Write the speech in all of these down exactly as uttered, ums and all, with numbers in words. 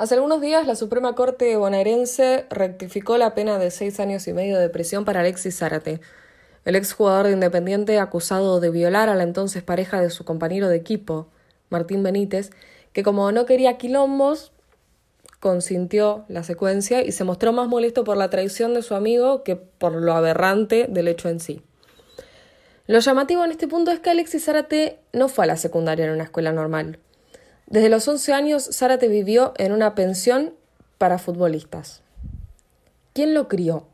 Hace algunos días la Suprema Corte Bonaerense rectificó la pena de seis años y medio de prisión para Alexis Zárate. El exjugador de Independiente, acusado de violar a la entonces pareja de su compañero de equipo, Martín Benítez, que como no quería quilombos, consintió la secuencia y se mostró más molesto por la traición de su amigo que por lo aberrante del hecho en sí. Lo llamativo en este punto es que Alexis Zárate no fue a la secundaria en una escuela normal. Desde los once años, Zárate vivió en una pensión para futbolistas. ¿Quién lo crió?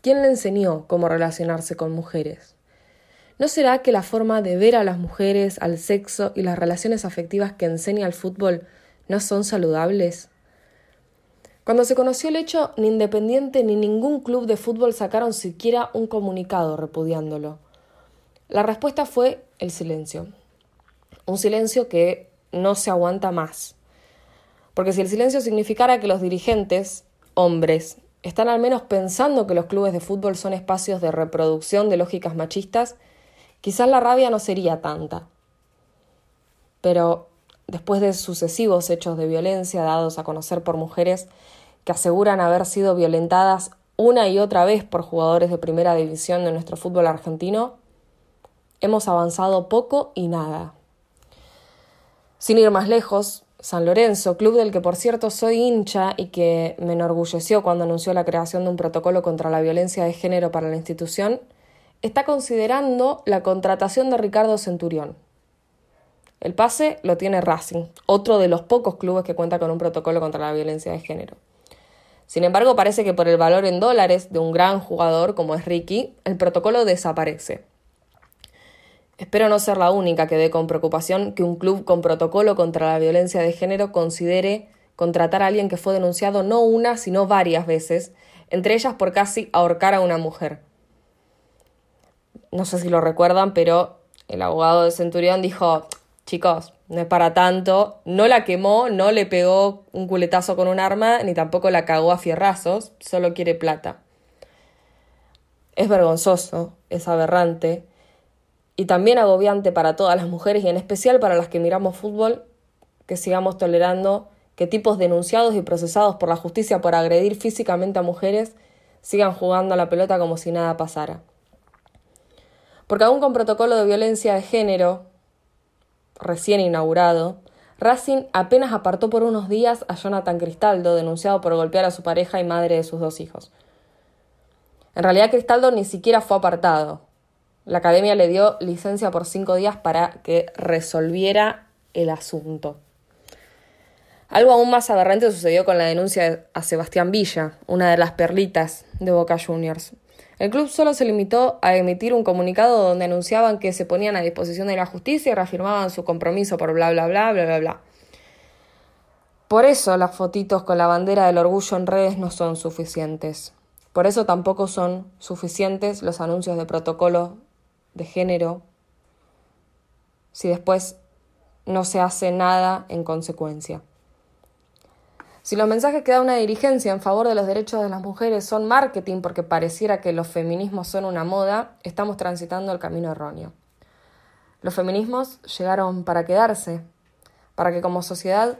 ¿Quién le enseñó cómo relacionarse con mujeres? ¿No será que la forma de ver a las mujeres, al sexo y las relaciones afectivas que enseña el fútbol no son saludables? Cuando se conoció el hecho, ni Independiente ni ningún club de fútbol sacaron siquiera un comunicado repudiándolo. La respuesta fue el silencio. Un silencio que no se aguanta más. Porque si el silencio significara que los dirigentes, hombres, están al menos pensando que los clubes de fútbol son espacios de reproducción de lógicas machistas, quizás la rabia no sería tanta. Pero después de sucesivos hechos de violencia dados a conocer por mujeres que aseguran haber sido violentadas una y otra vez por jugadores de primera división de nuestro fútbol argentino, hemos avanzado poco y nada. Sin ir más lejos, San Lorenzo, club del que por cierto soy hincha y que me enorgulleció cuando anunció la creación de un protocolo contra la violencia de género para la institución, está considerando la contratación de Ricardo Centurión. El pase lo tiene Racing, otro de los pocos clubes que cuenta con un protocolo contra la violencia de género. Sin embargo, parece que por el valor en dólares de un gran jugador como es Ricky, el protocolo desaparece. Espero no ser la única que ve con preocupación que un club con protocolo contra la violencia de género considere contratar a alguien que fue denunciado no una, sino varias veces, entre ellas por casi ahorcar a una mujer. No sé si lo recuerdan, pero el abogado de Centurión dijo, chicos, no es para tanto, no la quemó, no le pegó un culetazo con un arma, ni tampoco la cagó a fierrazos, solo quiere plata. Es vergonzoso, es aberrante, y también agobiante para todas las mujeres y en especial para las que miramos fútbol, que sigamos tolerando que tipos denunciados y procesados por la justicia por agredir físicamente a mujeres sigan jugando a la pelota como si nada pasara. Porque aún con protocolo de violencia de género, recién inaugurado, Racing apenas apartó por unos días a Jonathan Cristaldo, denunciado por golpear a su pareja y madre de sus dos hijos. En realidad Cristaldo ni siquiera fue apartado. La academia le dio licencia por cinco días para que resolviera el asunto. Algo aún más aberrante sucedió con la denuncia a Sebastián Villa, una de las perlitas de Boca Juniors. El club solo se limitó a emitir un comunicado donde anunciaban que se ponían a disposición de la justicia y reafirmaban su compromiso por bla bla bla bla bla bla. Por eso las fotitos con la bandera del orgullo en redes no son suficientes. Por eso tampoco son suficientes los anuncios de protocolo de género, si después no se hace nada en consecuencia. Si los mensajes que da una dirigencia en favor de los derechos de las mujeres son marketing porque pareciera que los feminismos son una moda, estamos transitando el camino erróneo. Los feminismos llegaron para quedarse, para que como sociedad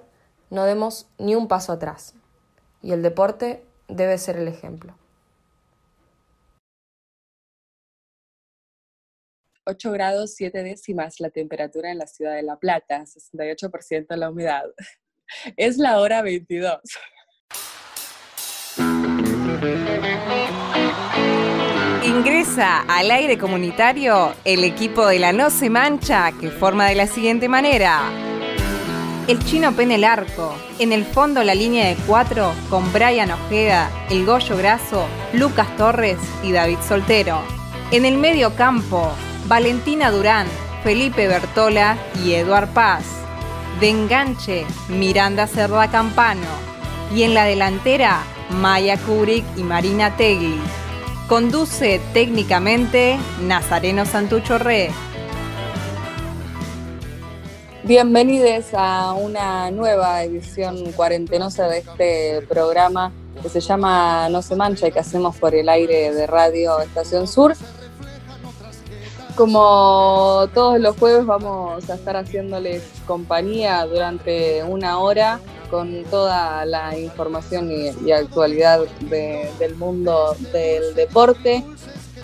no demos ni un paso atrás. Y el deporte debe ser el ejemplo. ocho grados siete décimas la temperatura en la ciudad de La Plata, sesenta y ocho por ciento la humedad. Es la hora veintidós. Ingresa al aire comunitario el equipo de la No Se Mancha, que forma de la siguiente manera. El Chino pena el arco, en el fondo la línea de cuatro con Brian Ojeda, el Goyo Grasso, Lucas Torres y David Soltero. En el medio campo, Valentina Durán, Felipe Bertola y Eduard Paz. De enganche, Miranda Cerda Campano. Y en la delantera, Maya Kubrick y Marina Tegui. Conduce técnicamente Nazareno Santucho Ré. Bienvenidos a una nueva edición cuarentenosa de este programa que se llama No Se Mancha y que hacemos por el aire de Radio Estación Sur. Como todos los jueves vamos a estar haciéndoles compañía durante una hora con toda la información y, y actualidad de, del mundo del deporte.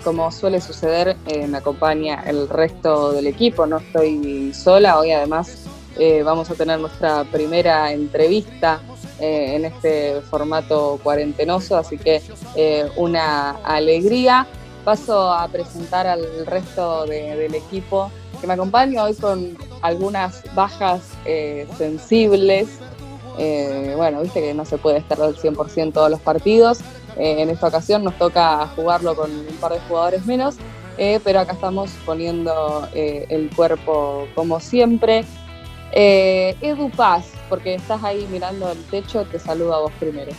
Como suele suceder, eh, me acompaña el resto del equipo, no estoy sola. Hoy además eh, vamos a tener nuestra primera entrevista eh, en este formato cuarentenoso, así que eh, una alegría. Paso a presentar al resto de, del equipo que me acompaña hoy con algunas bajas eh, sensibles. Eh, bueno, viste que no se puede estar al cien por ciento todos los partidos. Eh, en esta ocasión nos toca jugarlo con un par de jugadores menos, eh, pero acá estamos poniendo eh, el cuerpo como siempre. Eh, Edu Paz, porque estás ahí mirando el techo, te saludo a vos primero.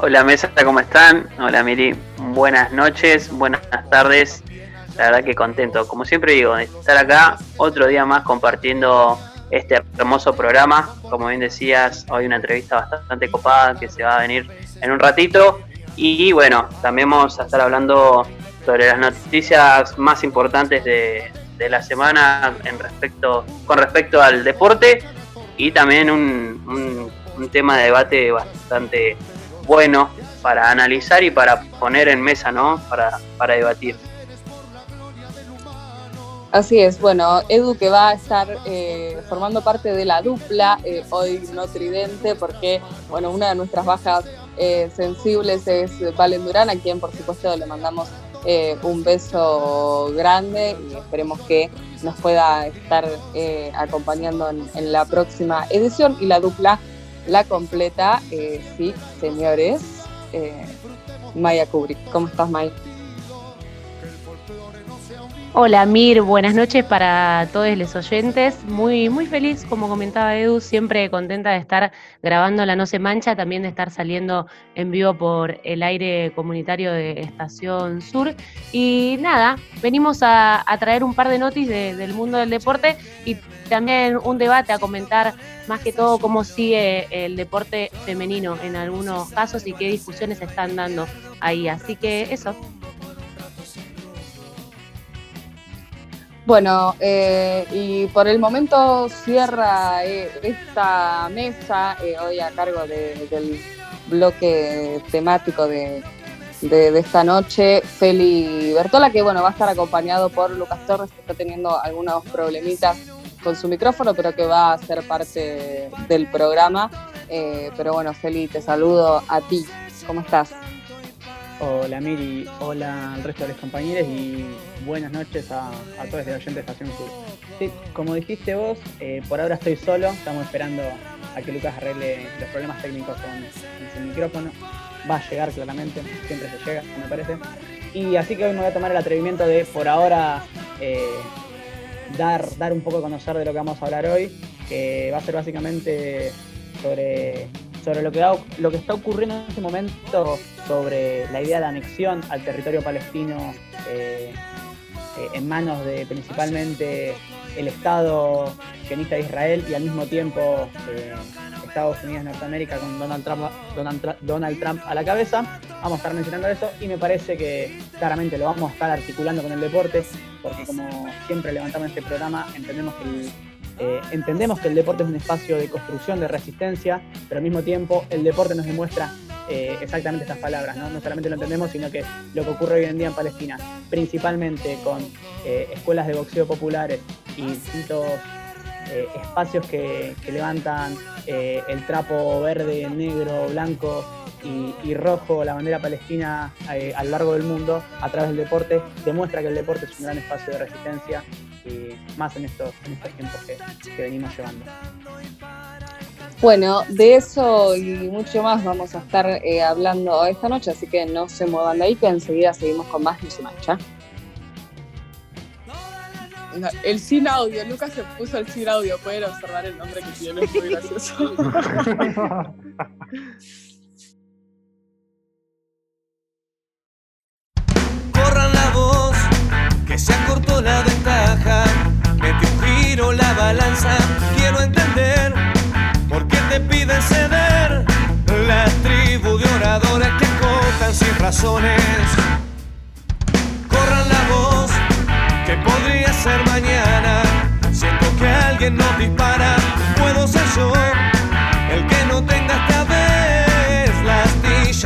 Hola mesa, ¿cómo están? Hola Miri, buenas noches, buenas tardes. La verdad que contento, como siempre digo, de estar acá otro día más compartiendo este hermoso programa. Como bien decías, hoy una entrevista bastante copada que se va a venir en un ratito, y bueno, también vamos a estar hablando sobre las noticias más importantes de, de la semana en respecto, con respecto al deporte, y también un, un, un tema de debate bastante bueno para analizar y para poner en mesa, ¿no? Para, para debatir. Así es, bueno, Edu que va a estar eh, formando parte de la dupla, eh, hoy no tridente, porque bueno, una de nuestras bajas eh, sensibles es Valen Durán, a quien por supuesto le mandamos eh, un beso grande y esperemos que nos pueda estar eh, acompañando en, en la próxima edición, y la dupla la completa, eh, sí señores, eh, Maya Kubrick. ¿Cómo estás, Maya? Hola Mir, buenas noches para todos los oyentes, muy muy feliz, como comentaba Edu, siempre contenta de estar grabando la No Se Mancha, también de estar saliendo en vivo por el aire comunitario de Estación Sur, y nada, venimos a, a traer un par de notis de, del mundo del deporte, y también un debate a comentar, más que todo cómo sigue el deporte femenino en algunos casos y qué discusiones se están dando ahí, así que eso. Bueno, eh, y por el momento cierra eh, esta mesa, eh, hoy a cargo de, del bloque temático de, de, de esta noche, Felipe Bertola, que bueno, va a estar acompañado por Lucas Torres, que está teniendo algunos problemitas con su micrófono, pero que va a ser parte del programa. Eh, pero bueno, Felipe, te saludo a ti. ¿Cómo estás? Hola Miri, hola al resto de los compañeros y buenas noches a, a todos los oyentes de Estación Sur. Sí, como dijiste vos, eh, por ahora estoy solo, estamos esperando a que Lucas arregle los problemas técnicos con su micrófono. Va a llegar claramente, siempre se llega, me parece. Y así que hoy me voy a tomar el atrevimiento de, por ahora, eh, dar, dar un poco a conocer de lo que vamos a hablar hoy, que va a ser básicamente sobre... sobre lo que, va, lo que está ocurriendo en este momento sobre la idea de la anexión al territorio palestino eh, eh, en manos de principalmente el Estado sionista de Israel y al mismo tiempo eh, Estados Unidos de Norteamérica con Donald Trump, Donald, Donald Trump a la cabeza. Vamos a estar mencionando eso y me parece que claramente lo vamos a estar articulando con el deporte porque como siempre levantamos este programa entendemos que el Eh, entendemos que el deporte es un espacio de construcción, de resistencia, pero al mismo tiempo el deporte nos demuestra eh, exactamente estas palabras, ¿no? No solamente lo entendemos, sino que lo que ocurre hoy en día en Palestina, principalmente con eh, escuelas de boxeo populares y distintos eh, espacios que, que levantan eh, el trapo verde, negro, blanco y, y rojo, la bandera palestina eh, a lo largo del mundo, a través del deporte, demuestra que el deporte es un gran espacio de resistencia, más en estos, en estos tiempos que, que venimos llevando. Bueno, de eso y mucho más vamos a estar eh, hablando esta noche, así que no se muevan de ahí, que enseguida seguimos con más No Se Mancha. No, el sin audio, Lucas se puso el sin audio, pueden observar el nombre que tiene, es muy gracioso. Corran la voz, que se acortó la ventaja, mete un giro la balanza, quiero entender por qué te piden ceder, la tribu de oradores que acotan sin razones. Corran la voz, que podría ser mañana, siento que alguien nos dispara, puedo ser yo.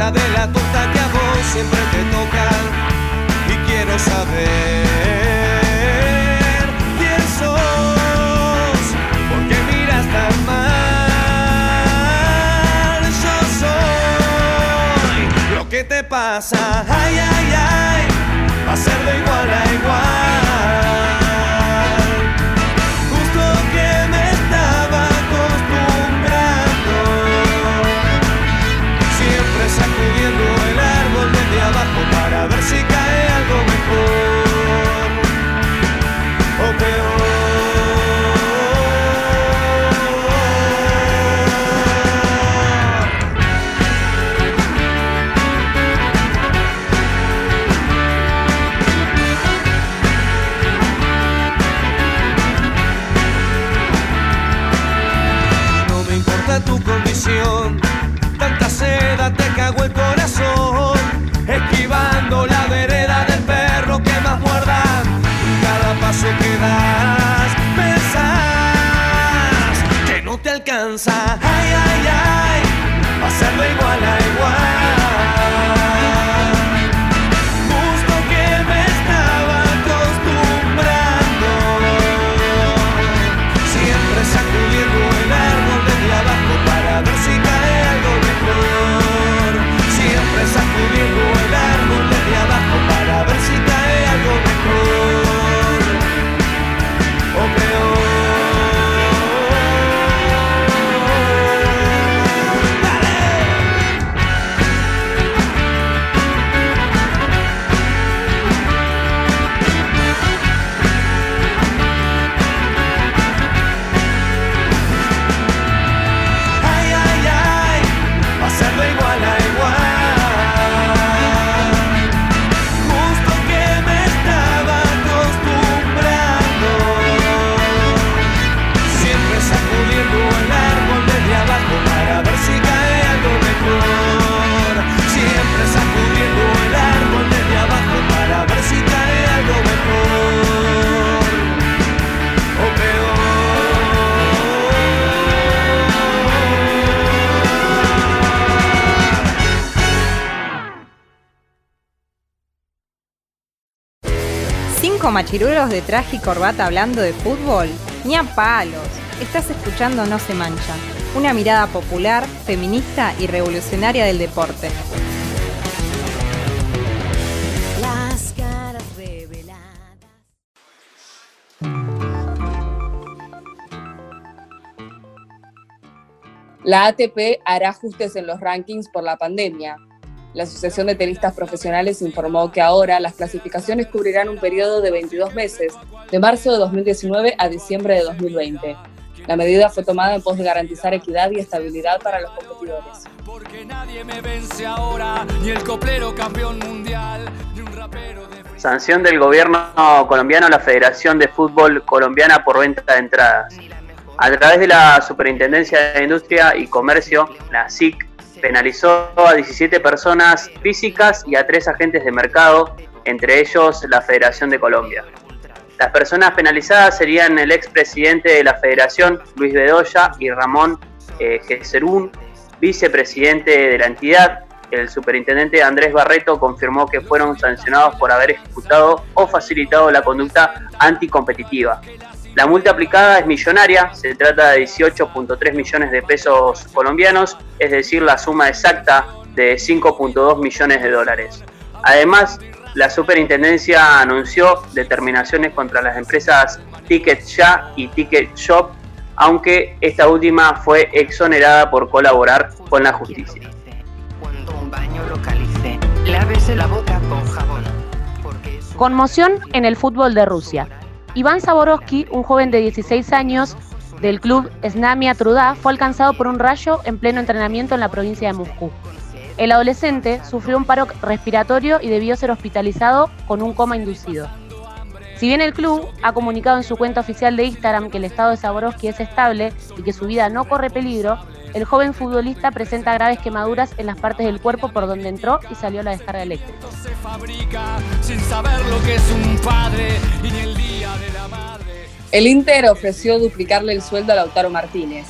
mancha de la torta que a vos siempre te toca. Y quiero saber quién sos, por qué miras tan mal. Yo soy lo que te pasa. Ay, ay, ay, va a ser de igual a igual. A ver si cae algo mejor o peor. No me importa tu condición, tanta seda te cago el corazón. Esquivando la vereda del perro que más muerda, cada paso que das pensás que no te alcanza. Ay, ay, ay, va a ser de igual a igual. Justo que me estaba acostumbrando, siempre sacudiendo el árbol desde abajo para ver si cae algo mejor. Siempre sacudiendo machirulos de traje y corbata hablando de fútbol, ni a palos. Estás escuchando No Se Mancha, una mirada popular, feminista y revolucionaria del deporte. Las caras reveladas. La A T P hará ajustes en los rankings por la pandemia. La Asociación de Tenistas Profesionales informó que ahora las clasificaciones cubrirán un periodo de veintidós meses, de marzo de dos mil diecinueve a diciembre de dos mil veinte. La medida fue tomada en pos de garantizar equidad y estabilidad para los competidores. Sanción del gobierno colombiano a la Federación de Fútbol Colombiana por venta de entradas. A través de la Superintendencia de Industria y Comercio, la S I C, penalizó a diecisiete personas físicas y a tres agentes de mercado, entre ellos la Federación de Colombia. Las personas penalizadas serían el expresidente de la Federación, Luis Bedoya, y Ramón eh, Geserún, vicepresidente de la entidad. El superintendente Andrés Barreto confirmó que fueron sancionados por haber ejecutado o facilitado la conducta anticompetitiva. La multa aplicada es millonaria, se trata de dieciocho punto tres millones de pesos colombianos, es decir, la suma exacta de cinco punto dos millones de dólares. Además, la superintendencia anunció determinaciones contra las empresas Ticket Ya y Ticket Shop, aunque esta última fue exonerada por colaborar con la justicia. Cuando un baño localicé, lávese la boca con jabón. Conmoción en el fútbol de Rusia. Iván Zaborowski, un joven de dieciséis años del club Snamia Trudá, fue alcanzado por un rayo en pleno entrenamiento en la provincia de Moscú. El adolescente sufrió un paro respiratorio y debió ser hospitalizado con un coma inducido. Si bien el club ha comunicado en su cuenta oficial de Instagram que el estado de Zaborowski es estable y que su vida no corre peligro, el joven futbolista presenta graves quemaduras en las partes del cuerpo por donde entró y salió la descarga eléctrica. El Inter ofreció duplicarle el sueldo a Lautaro Martínez.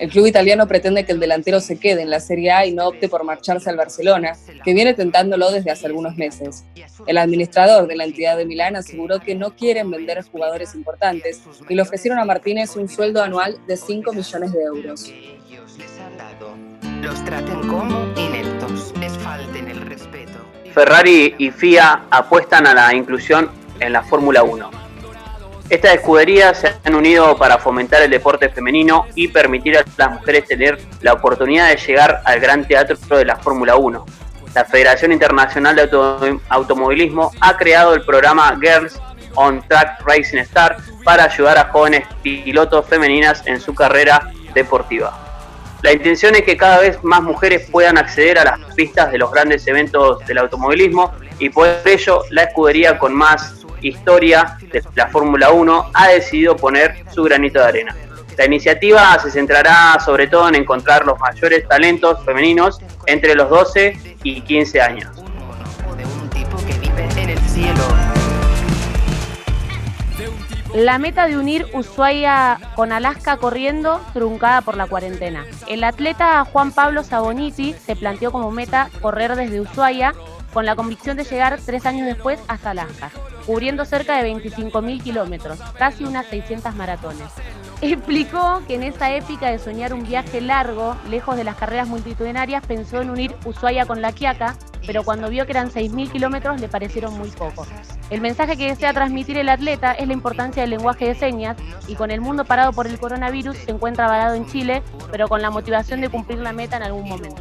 El club italiano pretende que el delantero se quede en la Serie A y no opte por marcharse al Barcelona, que viene tentándolo desde hace algunos meses. El administrador de la entidad de Milán aseguró que no quieren vender jugadores importantes y le ofrecieron a Martínez un sueldo anual de cinco millones de euros. Los traten como ineptos, les falten el respeto. Ferrari y F I A apuestan a la inclusión en la Fórmula uno. Estas escuderías se han unido para fomentar el deporte femenino y permitir a las mujeres tener la oportunidad de llegar al gran teatro de la Fórmula uno. La Federación Internacional de Auto- Automovilismo ha creado el programa Girls on Track Racing Star para ayudar a jóvenes pilotos femeninas en su carrera deportiva. La intención es que cada vez más mujeres puedan acceder a las pistas de los grandes eventos del automovilismo y por ello la escudería con más historia de la Fórmula uno ha decidido poner su granito de arena. La iniciativa se centrará sobre todo en encontrar los mayores talentos femeninos entre los doce y quince años. La meta de unir Ushuaia con Alaska corriendo, truncada por la cuarentena. El atleta Juan Pablo Saboniti se planteó como meta correr desde Ushuaia con la convicción de llegar tres años después hasta Alaska, cubriendo cerca de veinticinco mil kilómetros, casi unas seiscientas maratones. Explicó que en esa épica de soñar un viaje largo, lejos de las carreras multitudinarias, pensó en unir Ushuaia con La Quiaca, pero cuando vio que eran seis mil kilómetros le parecieron muy pocos. El mensaje que desea transmitir el atleta es la importancia del lenguaje de señas y con el mundo parado por el coronavirus se encuentra varado en Chile, pero con la motivación de cumplir la meta en algún momento.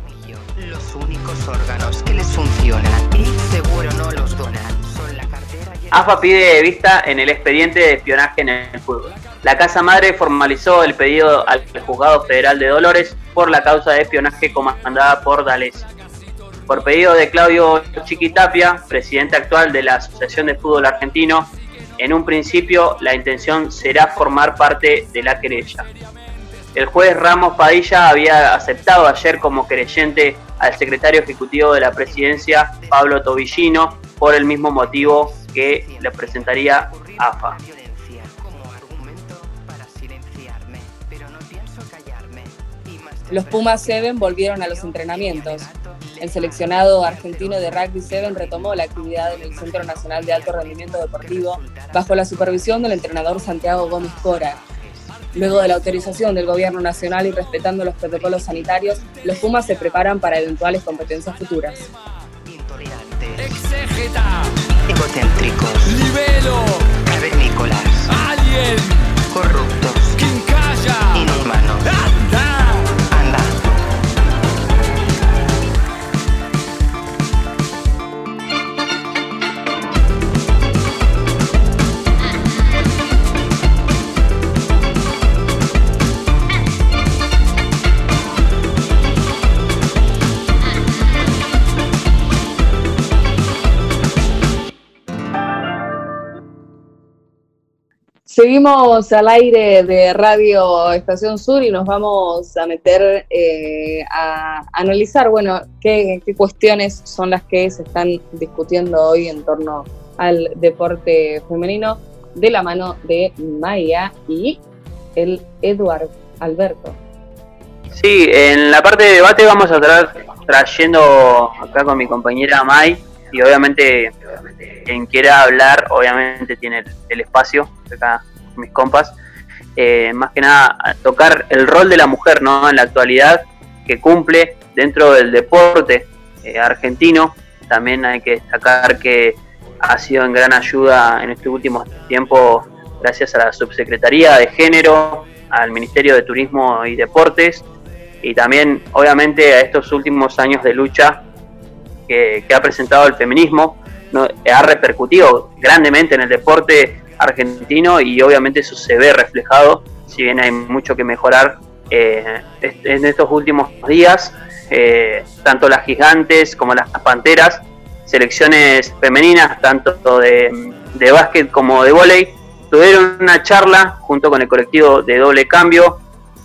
Los únicos órganos que les funcionan y seguro no los donan son la cartera y el... A F A pide vista en el expediente de espionaje en el fútbol. La Casa Madre formalizó el pedido al Juzgado Federal de Dolores por la causa de espionaje comandada por D'Alessio. Por pedido de Claudio Chiquitapia, presidente actual de la Asociación de Fútbol Argentino, en un principio la intención será formar parte de la querella. El juez Ramos Padilla había aceptado ayer como querellante al secretario ejecutivo de la presidencia, Pablo Tobillino, por el mismo motivo que le presentaría A F A. Los Pumas Seven volvieron a los entrenamientos. El seleccionado argentino de Rugby Seven retomó la actividad en el Centro Nacional de Alto Rendimiento Deportivo bajo la supervisión del entrenador Santiago Gómez Cora. Luego de la autorización del Gobierno Nacional y respetando los protocolos sanitarios, los Pumas se preparan para eventuales competencias futuras. Intolerantes, exégeta, egocéntricos, libelo, cavernícolas, alien, corruptos, quincalla, inhumanos, anda, anda. Seguimos al aire de Radio Estación Sur y nos vamos a meter eh, a analizar, bueno, qué, qué cuestiones son las que se están discutiendo hoy en torno al deporte femenino de la mano de Maya y el Eduard Alberto. Sí, en la parte de debate vamos a estar trayendo acá con mi compañera May. Y obviamente, quien quiera hablar, obviamente tiene el espacio, acá mis compas, eh, más que nada tocar el rol de la mujer, ¿no?, en la actualidad, que cumple dentro del deporte eh, argentino. También hay que destacar que ha sido en gran ayuda en estos últimos tiempos, gracias a la Subsecretaría de Género, al Ministerio de Turismo y Deportes, y también, obviamente, a estos últimos años de lucha Que, que ha presentado el feminismo, ¿no? Ha repercutido grandemente en el deporte argentino y obviamente eso se ve reflejado, si bien hay mucho que mejorar eh, en estos últimos días, eh, tanto las gigantes como las panteras, selecciones femeninas, tanto de, de básquet como de vóley, tuvieron una charla junto con el colectivo de Doble Cambio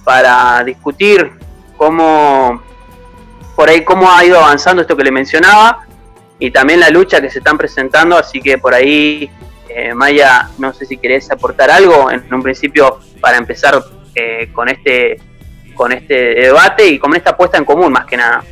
para discutir cómo... por ahí cómo ha ido avanzando esto que le mencionaba y también la lucha que se están presentando, así que por ahí eh, Maya, no sé si querés aportar algo en un principio para empezar eh, con este con este debate y con esta puesta en común, más que nada.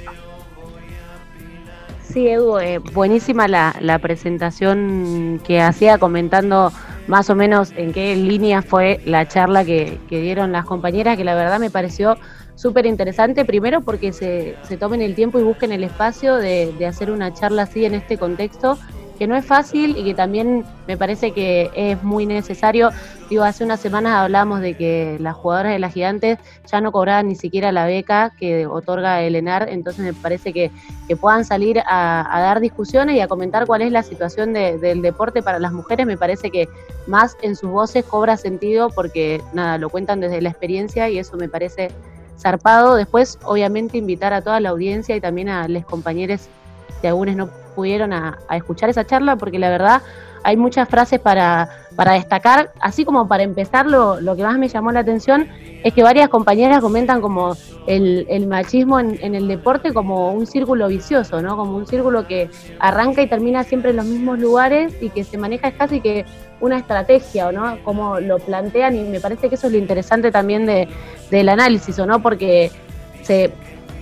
Sí, Edu, eh, buenísima la, la presentación que hacía, comentando más o menos en qué línea fue la charla que, que dieron las compañeras, que la verdad me pareció súper interesante, primero porque se, se tomen el tiempo y busquen el espacio de, de hacer una charla así en este contexto, que no es fácil y que también me parece que es muy necesario. Digo, hace unas semanas hablábamos de que las jugadoras de las Gigantes ya no cobraban ni siquiera la beca que otorga el ENAR, entonces me parece que, que puedan salir a, a dar discusiones y a comentar cuál es la situación de, del deporte para las mujeres. Me parece que más en sus voces cobra sentido porque, nada, lo cuentan desde la experiencia y eso me parece zarpado. Después, obviamente, invitar a toda la audiencia y también a los compañeros de algunos no pudieron a, a escuchar esa charla, porque la verdad hay muchas frases para, para destacar, así como para empezar. Lo, lo que más me llamó la atención es que varias compañeras comentan como el, el machismo en, en el deporte como un círculo vicioso, ¿no? Como un círculo que arranca y termina siempre en los mismos lugares y que se maneja casi que una estrategia, ¿o no? Como lo plantean, y me parece que eso es lo interesante también de, del análisis, ¿o no? Porque se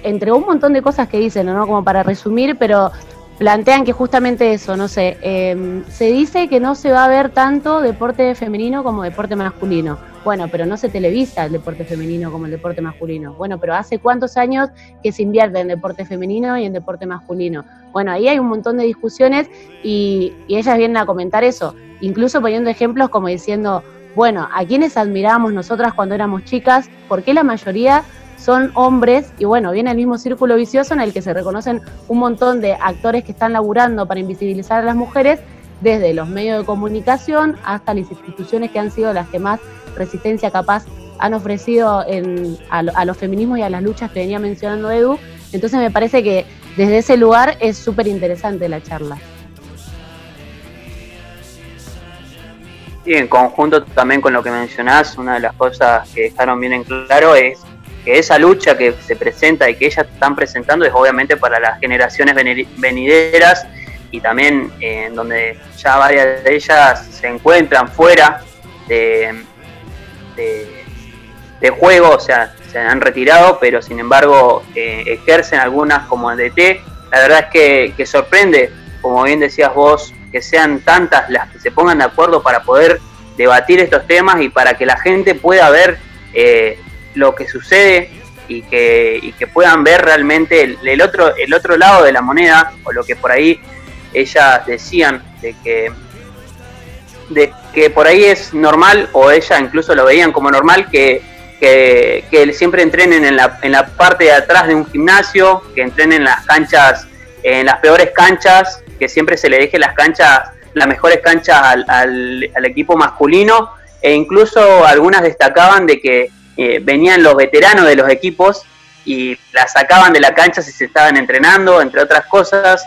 entregó un montón de cosas que dicen, ¿no? Como para resumir, pero plantean que justamente eso, no sé, eh, se dice que no se va a ver tanto deporte femenino como deporte masculino. Bueno, pero no se televisa el deporte femenino como el deporte masculino. Bueno, pero ¿hace cuántos años que se invierte en deporte femenino y en deporte masculino? Bueno, ahí hay un montón de discusiones y, y ellas vienen a comentar eso, incluso poniendo ejemplos como diciendo, bueno, ¿a quiénes admirábamos nosotras cuando éramos chicas? ¿Por qué la mayoría son hombres? Y bueno, viene el mismo círculo vicioso en el que se reconocen un montón de actores que están laburando para invisibilizar a las mujeres, desde los medios de comunicación hasta las instituciones que han sido las que más resistencia capaz han ofrecido en, a, a los feminismos y a las luchas que venía mencionando Edu. Entonces me parece que desde ese lugar es súper interesante la charla. Y en conjunto también con lo que mencionás, una de las cosas que dejaron bien en claro es que esa lucha que se presenta y que ellas están presentando es obviamente para las generaciones venideras, y también en eh, donde ya varias de ellas se encuentran fuera de, de, de juego, o sea, se han retirado, pero sin embargo eh, ejercen algunas como D T. La verdad es que, que sorprende, como bien decías vos, que sean tantas las que se pongan de acuerdo para poder debatir estos temas y para que la gente pueda ver eh, lo que sucede y que, y que puedan ver realmente el, el otro el otro lado de la moneda, o lo que por ahí ellas decían de que de que por ahí es normal, o ellas incluso lo veían como normal, que, que, que siempre entrenen en la, en la parte de atrás de un gimnasio, que entrenen en las canchas, en las peores canchas, que siempre se le deje las canchas, las mejores canchas al, al, al equipo masculino, e incluso algunas destacaban de que Eh, venían los veteranos de los equipos y las sacaban de la cancha si se estaban entrenando, entre otras cosas.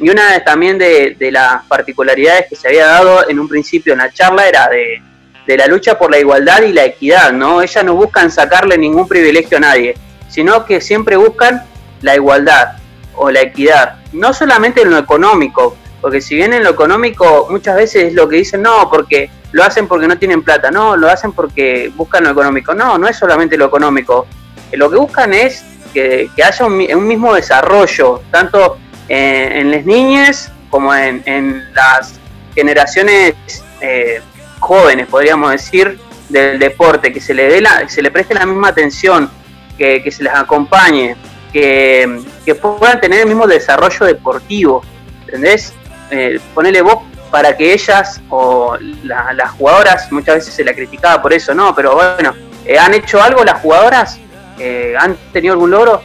Y una también de, de las particularidades que se había dado en un principio en la charla era de, de la lucha por la igualdad y la equidad, ¿no? Ellas no buscan sacarle ningún privilegio a nadie, sino que siempre buscan la igualdad o la equidad, no solamente en lo económico, porque si bien en lo económico muchas veces es lo que dicen, no, porque lo hacen porque no tienen plata, no, lo hacen porque buscan lo económico. No, no es solamente lo económico. Lo que buscan es que, que haya un, un mismo desarrollo, tanto en, en las niñas como en, en las generaciones eh, jóvenes, podríamos decir, del deporte, que se le dé la, que se le preste la misma atención, que, que se les acompañe, que, que puedan tener el mismo desarrollo deportivo, ¿entendés? Eh, ponele vos, para que ellas o la, las jugadoras, muchas veces se la criticaba por eso, no, pero bueno, eh, ¿han hecho algo las jugadoras? Eh, ¿Han tenido algún logro?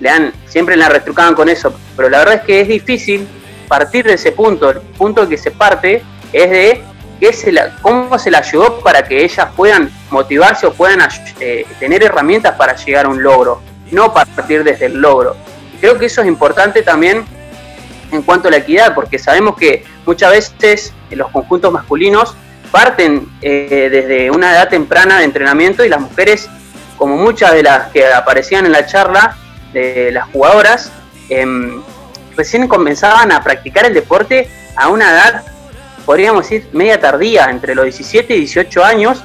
Le han, siempre la retrucaban con eso, pero la verdad es que es difícil partir de ese punto. El punto que se parte es de que se la, cómo se la ayudó para que ellas puedan motivarse o puedan eh, tener herramientas para llegar a un logro, no partir desde el logro. Creo que eso es importante también en cuanto a la equidad, porque sabemos que muchas veces los conjuntos masculinos parten eh, desde una edad temprana de entrenamiento, y las mujeres, como muchas de las que aparecían en la charla de las jugadoras, eh, recién comenzaban a practicar el deporte a una edad, podríamos decir, media tardía, entre los diecisiete y dieciocho años,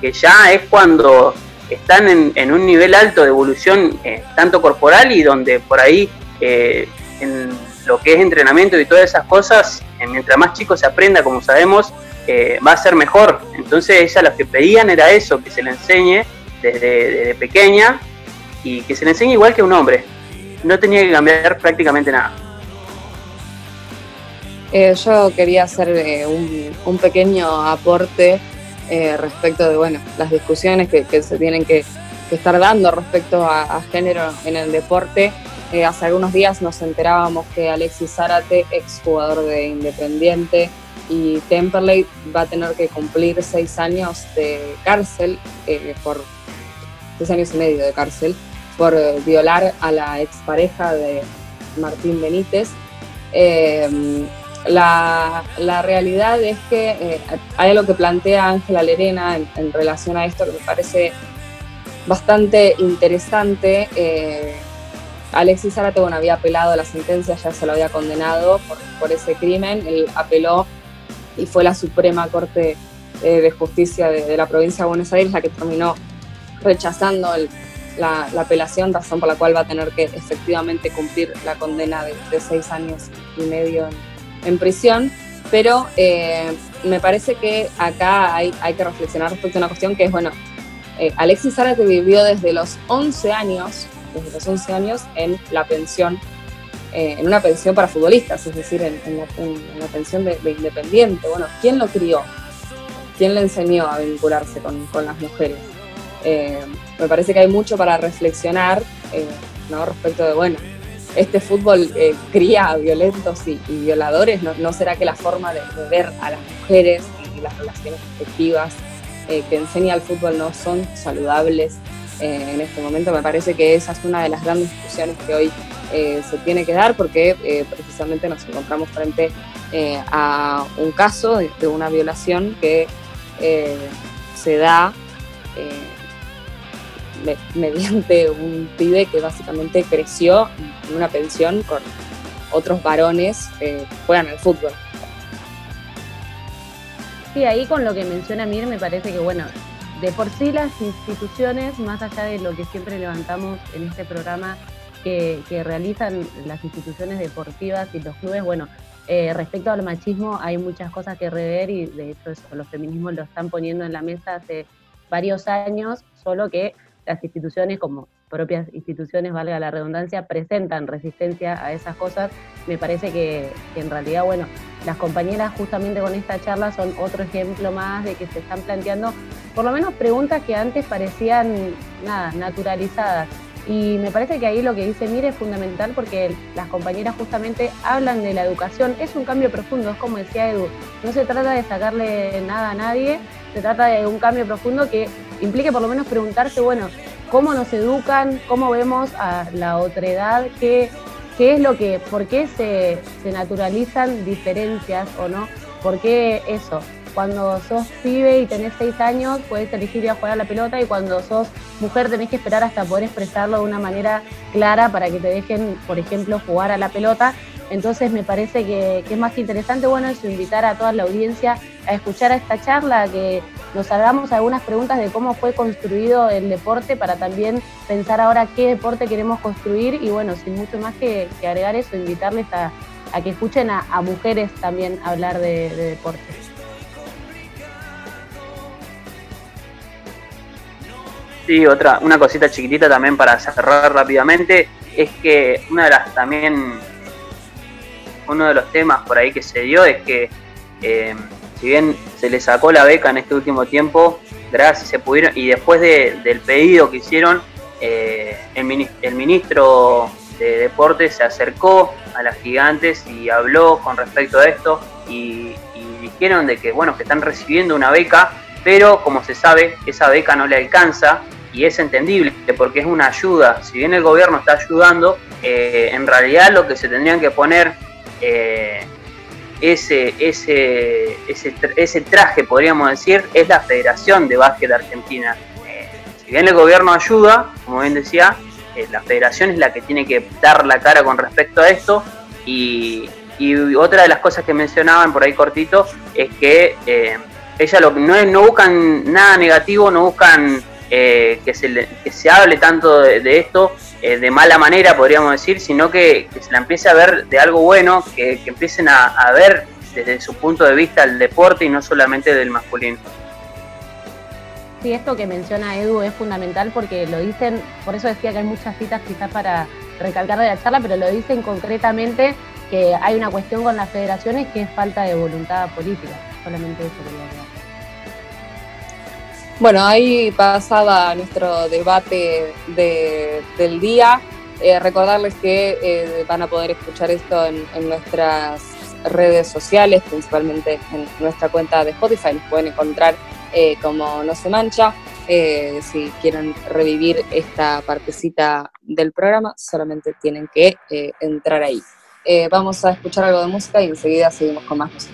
que ya es cuando están en, en un nivel alto de evolución eh, tanto corporal y donde por ahí eh, en lo que es entrenamiento y todas esas cosas, eh, mientras más chicos se aprenda, como sabemos, eh, va a ser mejor. Entonces ella lo que pedían era eso, que se le enseñe desde, desde pequeña y que se le enseñe igual que un hombre. No tenía que cambiar prácticamente nada. Eh, yo quería hacer eh, un, un pequeño aporte eh, respecto de bueno, las discusiones que, que se tienen que, que estar dando respecto a, a género en el deporte. Eh, hace algunos días nos enterábamos que Alexis Zárate, exjugador de Independiente, y Temperley va a tener que cumplir seis años de cárcel, eh, por seis años y medio de cárcel, por eh, violar a la expareja de Martín Benítez. Eh, La, la realidad es que eh, hay algo que plantea Ángela Lerena en, en relación a esto que me parece bastante interesante. Eh, Alexis Zárate, bueno, había apelado a la sentencia, ya se lo había condenado por, por ese crimen. Él apeló y fue la Suprema Corte eh, de Justicia de, de la provincia de Buenos Aires la que terminó rechazando el, la, la apelación, razón por la cual va a tener que efectivamente cumplir la condena de, de seis años y medio en en prisión, pero eh, me parece que acá hay, hay que reflexionar respecto a una cuestión que es, bueno, eh, Alexis Zárate vivió desde los once años, desde los once años en la pensión, eh, en una pensión para futbolistas, es decir, en, en, la, en, en la pensión de, de Independiente. Bueno, ¿quién lo crió? ¿Quién le enseñó a vincularse con, con las mujeres? Eh, me parece que hay mucho para reflexionar, eh, ¿no? Respecto de, bueno, este fútbol eh, cría a violentos y, y violadores. ¿No, no será que la forma de, de ver a las mujeres y, y las relaciones afectivas eh, que enseña el fútbol no son saludables eh, en este momento? Me parece que esa es una de las grandes discusiones que hoy eh, se tiene que dar, porque eh, precisamente nos encontramos frente eh, a un caso de, de una violación que eh, se da eh, mediante un pibe que básicamente creció en una pensión con otros varones que juegan al fútbol. Sí, ahí con lo que menciona Mir, me parece que, bueno, de por sí las instituciones, más allá de lo que siempre levantamos en este programa que, que realizan las instituciones deportivas y los clubes, bueno, eh, respecto al machismo hay muchas cosas que rever, y de hecho eso, los feminismos lo están poniendo en la mesa hace varios años, solo que las instituciones, como propias instituciones, valga la redundancia, presentan resistencia a esas cosas. Me parece que, que en realidad, bueno, las compañeras justamente con esta charla son otro ejemplo más de que se están planteando por lo menos preguntas que antes parecían, nada, naturalizadas. Y me parece que ahí lo que dice Mire es fundamental, porque las compañeras justamente hablan de la educación. Es un cambio profundo, es como decía Edu, no se trata de sacarle nada a nadie, se trata de un cambio profundo que implique por lo menos preguntarse, bueno, ¿cómo nos educan? ¿Cómo vemos a la otredad? ¿Qué, qué es lo que, por qué se, se naturalizan diferencias o no? ¿Por qué eso? Cuando sos pibe y tenés seis años podés elegir ir a jugar a la pelota, y cuando sos mujer tenés que esperar hasta poder expresarlo de una manera clara para que te dejen, por ejemplo, jugar a la pelota. Entonces me parece que, que es más que interesante, bueno, es invitar a toda la audiencia a escuchar a esta charla, que nos hagamos algunas preguntas de cómo fue construido el deporte, para también pensar ahora qué deporte queremos construir. Y bueno, sin mucho más que, que agregar eso, invitarles a, a que escuchen a, a mujeres también hablar de, de deportes. Sí, otra, una cosita chiquitita también para cerrar rápidamente, es que una de las también, uno de los temas por ahí que se dio es que eh, si bien se le sacó la beca en este último tiempo, gracias, se pudieron, y después de, del pedido que hicieron, eh, el, ministro, el ministro de Deportes se acercó a las Gigantes y habló con respecto a esto, y, y dijeron de que, bueno, que están recibiendo una beca, pero como se sabe, esa beca no le alcanza, y es entendible porque es una ayuda. Si bien el gobierno está ayudando, eh, en realidad lo que se tendrían que poner eh, ese, ese, ese, ese traje, podríamos decir, es la Federación de Básquet de Argentina. Eh, si bien el gobierno ayuda, como bien decía, eh, la Federación es la que tiene que dar la cara con respecto a esto. Y, y otra de las cosas que mencionaban por ahí cortito es que... Eh, Ella lo, no, no buscan nada negativo, no buscan eh, que, se le, que se hable tanto de, de esto eh, de mala manera, podríamos decir, sino que, que se la empiece a ver de algo bueno, que, que empiecen a, a ver desde su punto de vista el deporte y no solamente del masculino. Sí, esto que menciona Edu es fundamental porque lo dicen, por eso decía que hay muchas citas quizás para recalcar de la charla, pero lo dicen concretamente que hay una cuestión con las federaciones que es falta de voluntad política, solamente eso quería hablar. Bueno, ahí pasaba nuestro debate de, del día, eh, recordarles que eh, van a poder escuchar esto en, en nuestras redes sociales, principalmente en nuestra cuenta de Spotify, nos pueden encontrar Eh, como No Se Mancha. Eh, si quieren revivir esta partecita del programa, solamente tienen que eh, entrar ahí. Eh, vamos a escuchar algo de música y enseguida seguimos con más música.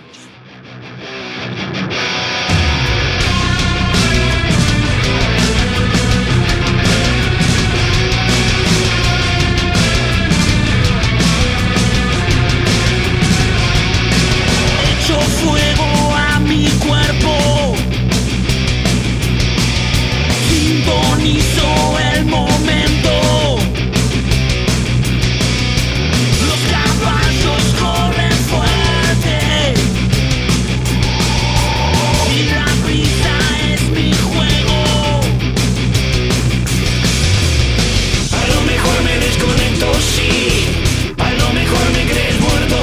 Echo fuego a mi cuerpo. Sintonizo el momento. Los caballos corren fuerte y la prisa es mi juego. A lo mejor me desconecto, sí. A lo mejor me crees muerto.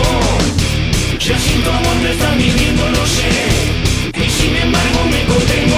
Ya sin tu amor me están viviendo, lo sé. Y sin embargo me contengo.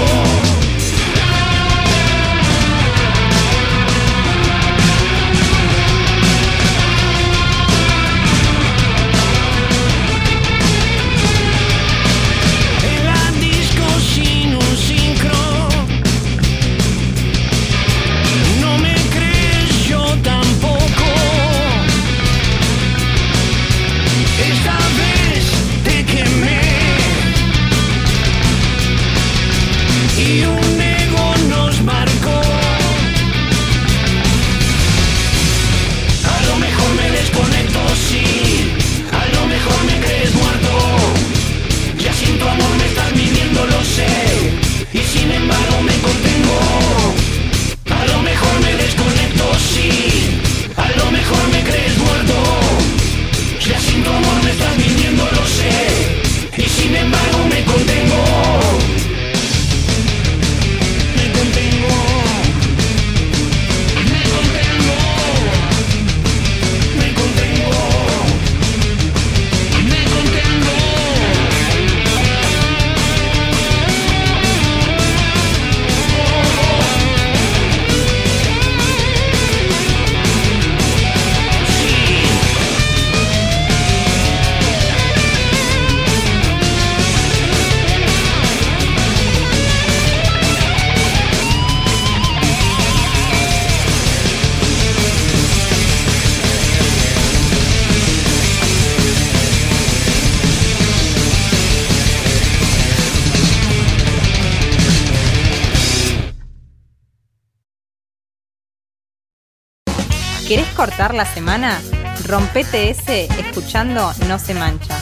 ¿Querés cortar la semana? Rompete ese escuchando No Se Mancha.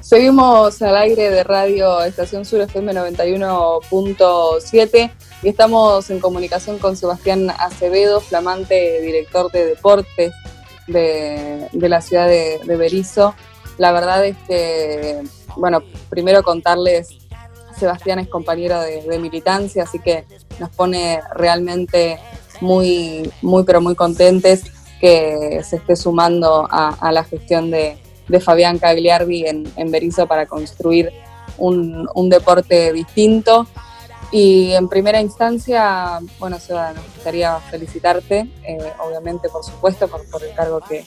Seguimos al aire de Radio Estación Sur F M noventa y uno punto siete y estamos en comunicación con Sebastián Acevedo, flamante director de deportes de, de la ciudad de, de Berisso. La verdad es que, bueno, primero contarles, Sebastián es compañero de, de militancia, así que nos pone realmente muy, muy pero muy contentes que se esté sumando a, a la gestión de, de Fabián Cagliardi en, en Berisso para construir un, un deporte distinto. Y en primera instancia, bueno, Seba, nos gustaría felicitarte, eh, obviamente, por supuesto, por, por el cargo que,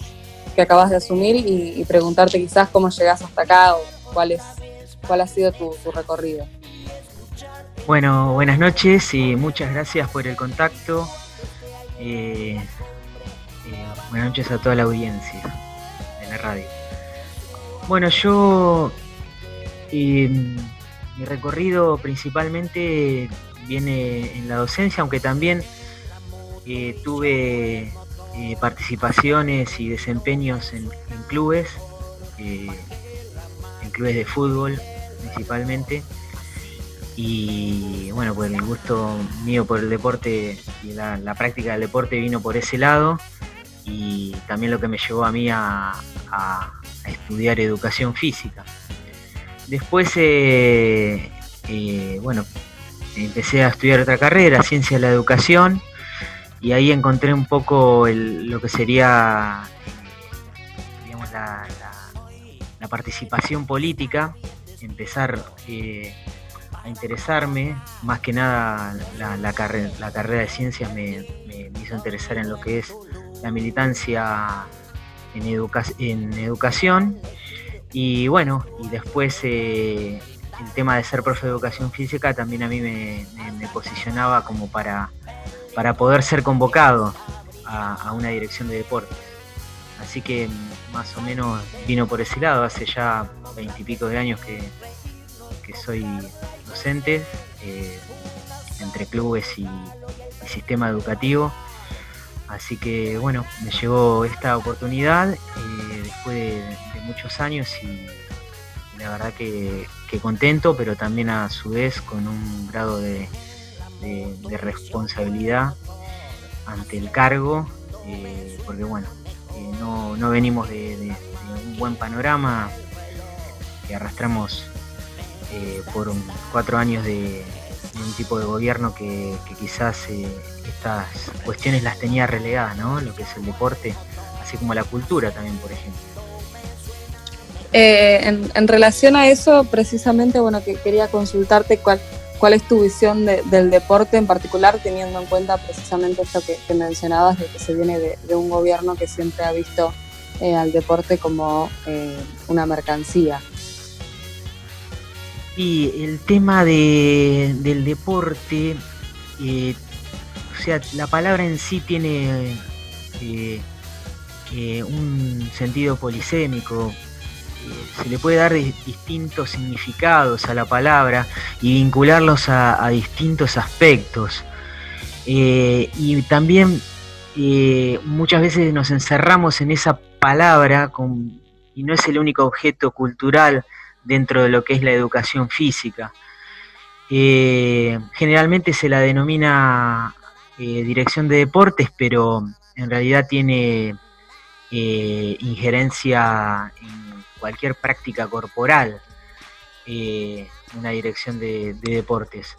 que acabas de asumir y, y preguntarte quizás cómo llegás hasta acá o cuál, es, cuál ha sido tu, tu recorrido. Bueno, buenas noches y muchas gracias por el contacto. Eh, eh, buenas noches a toda la audiencia de la radio. Bueno, yo eh, mi recorrido principalmente viene en la docencia, aunque también eh, tuve eh, participaciones y desempeños en, en clubes, eh, en clubes de fútbol principalmente. y bueno, pues el gusto mío por el deporte y la, la práctica del deporte vino por ese lado, y también lo que me llevó a mí a, a, a estudiar educación física. Después, eh, eh, bueno, empecé a estudiar otra carrera, ciencia de la educación, y ahí encontré un poco el, lo que sería, digamos, la, la, la participación política, empezar eh, a interesarme, más que nada la, la, carre, la carrera de ciencias me, me, me hizo interesar en lo que es la militancia en, educa, en educación, y bueno, y después eh, el tema de ser profe de educación física también a mí me, me, me posicionaba como para, para poder ser convocado a, a una dirección de deportes. Así que más o menos vino por ese lado. Hace ya veintipico de años que, que soy docente, eh, entre clubes y, y sistema educativo. Así que bueno, me llegó esta oportunidad eh, después de, de muchos años, y la verdad que, que contento, pero también a su vez con un grado de, de, de responsabilidad ante el cargo, eh, porque bueno, eh, no, no venimos de, de, de un buen panorama que arrastramos eh, por un, cuatro años de, de un tipo de gobierno que, que quizás eh, estas cuestiones las tenía relegadas, ¿no? Lo que es el deporte, así como la cultura también, por ejemplo. Eh, en, en relación a eso, precisamente, bueno, que quería consultarte cuál, cuál es tu visión de, del deporte en particular, teniendo en cuenta precisamente esto que, que mencionabas, de que se viene de, de un gobierno que siempre ha visto eh, al deporte como eh, una mercancía. Y el tema de, del deporte, eh, o sea, la palabra en sí tiene eh, eh, un sentido polisémico. Se le puede dar distintos significados a la palabra y vincularlos a, a distintos aspectos. Eh, y también eh, muchas veces nos encerramos en esa palabra con, y no es el único objeto cultural dentro de lo que es la educación física. Eh, generalmente se la denomina eh, dirección de deportes, pero en realidad tiene eh, injerencia en cualquier práctica corporal, eh, una dirección de, de deportes.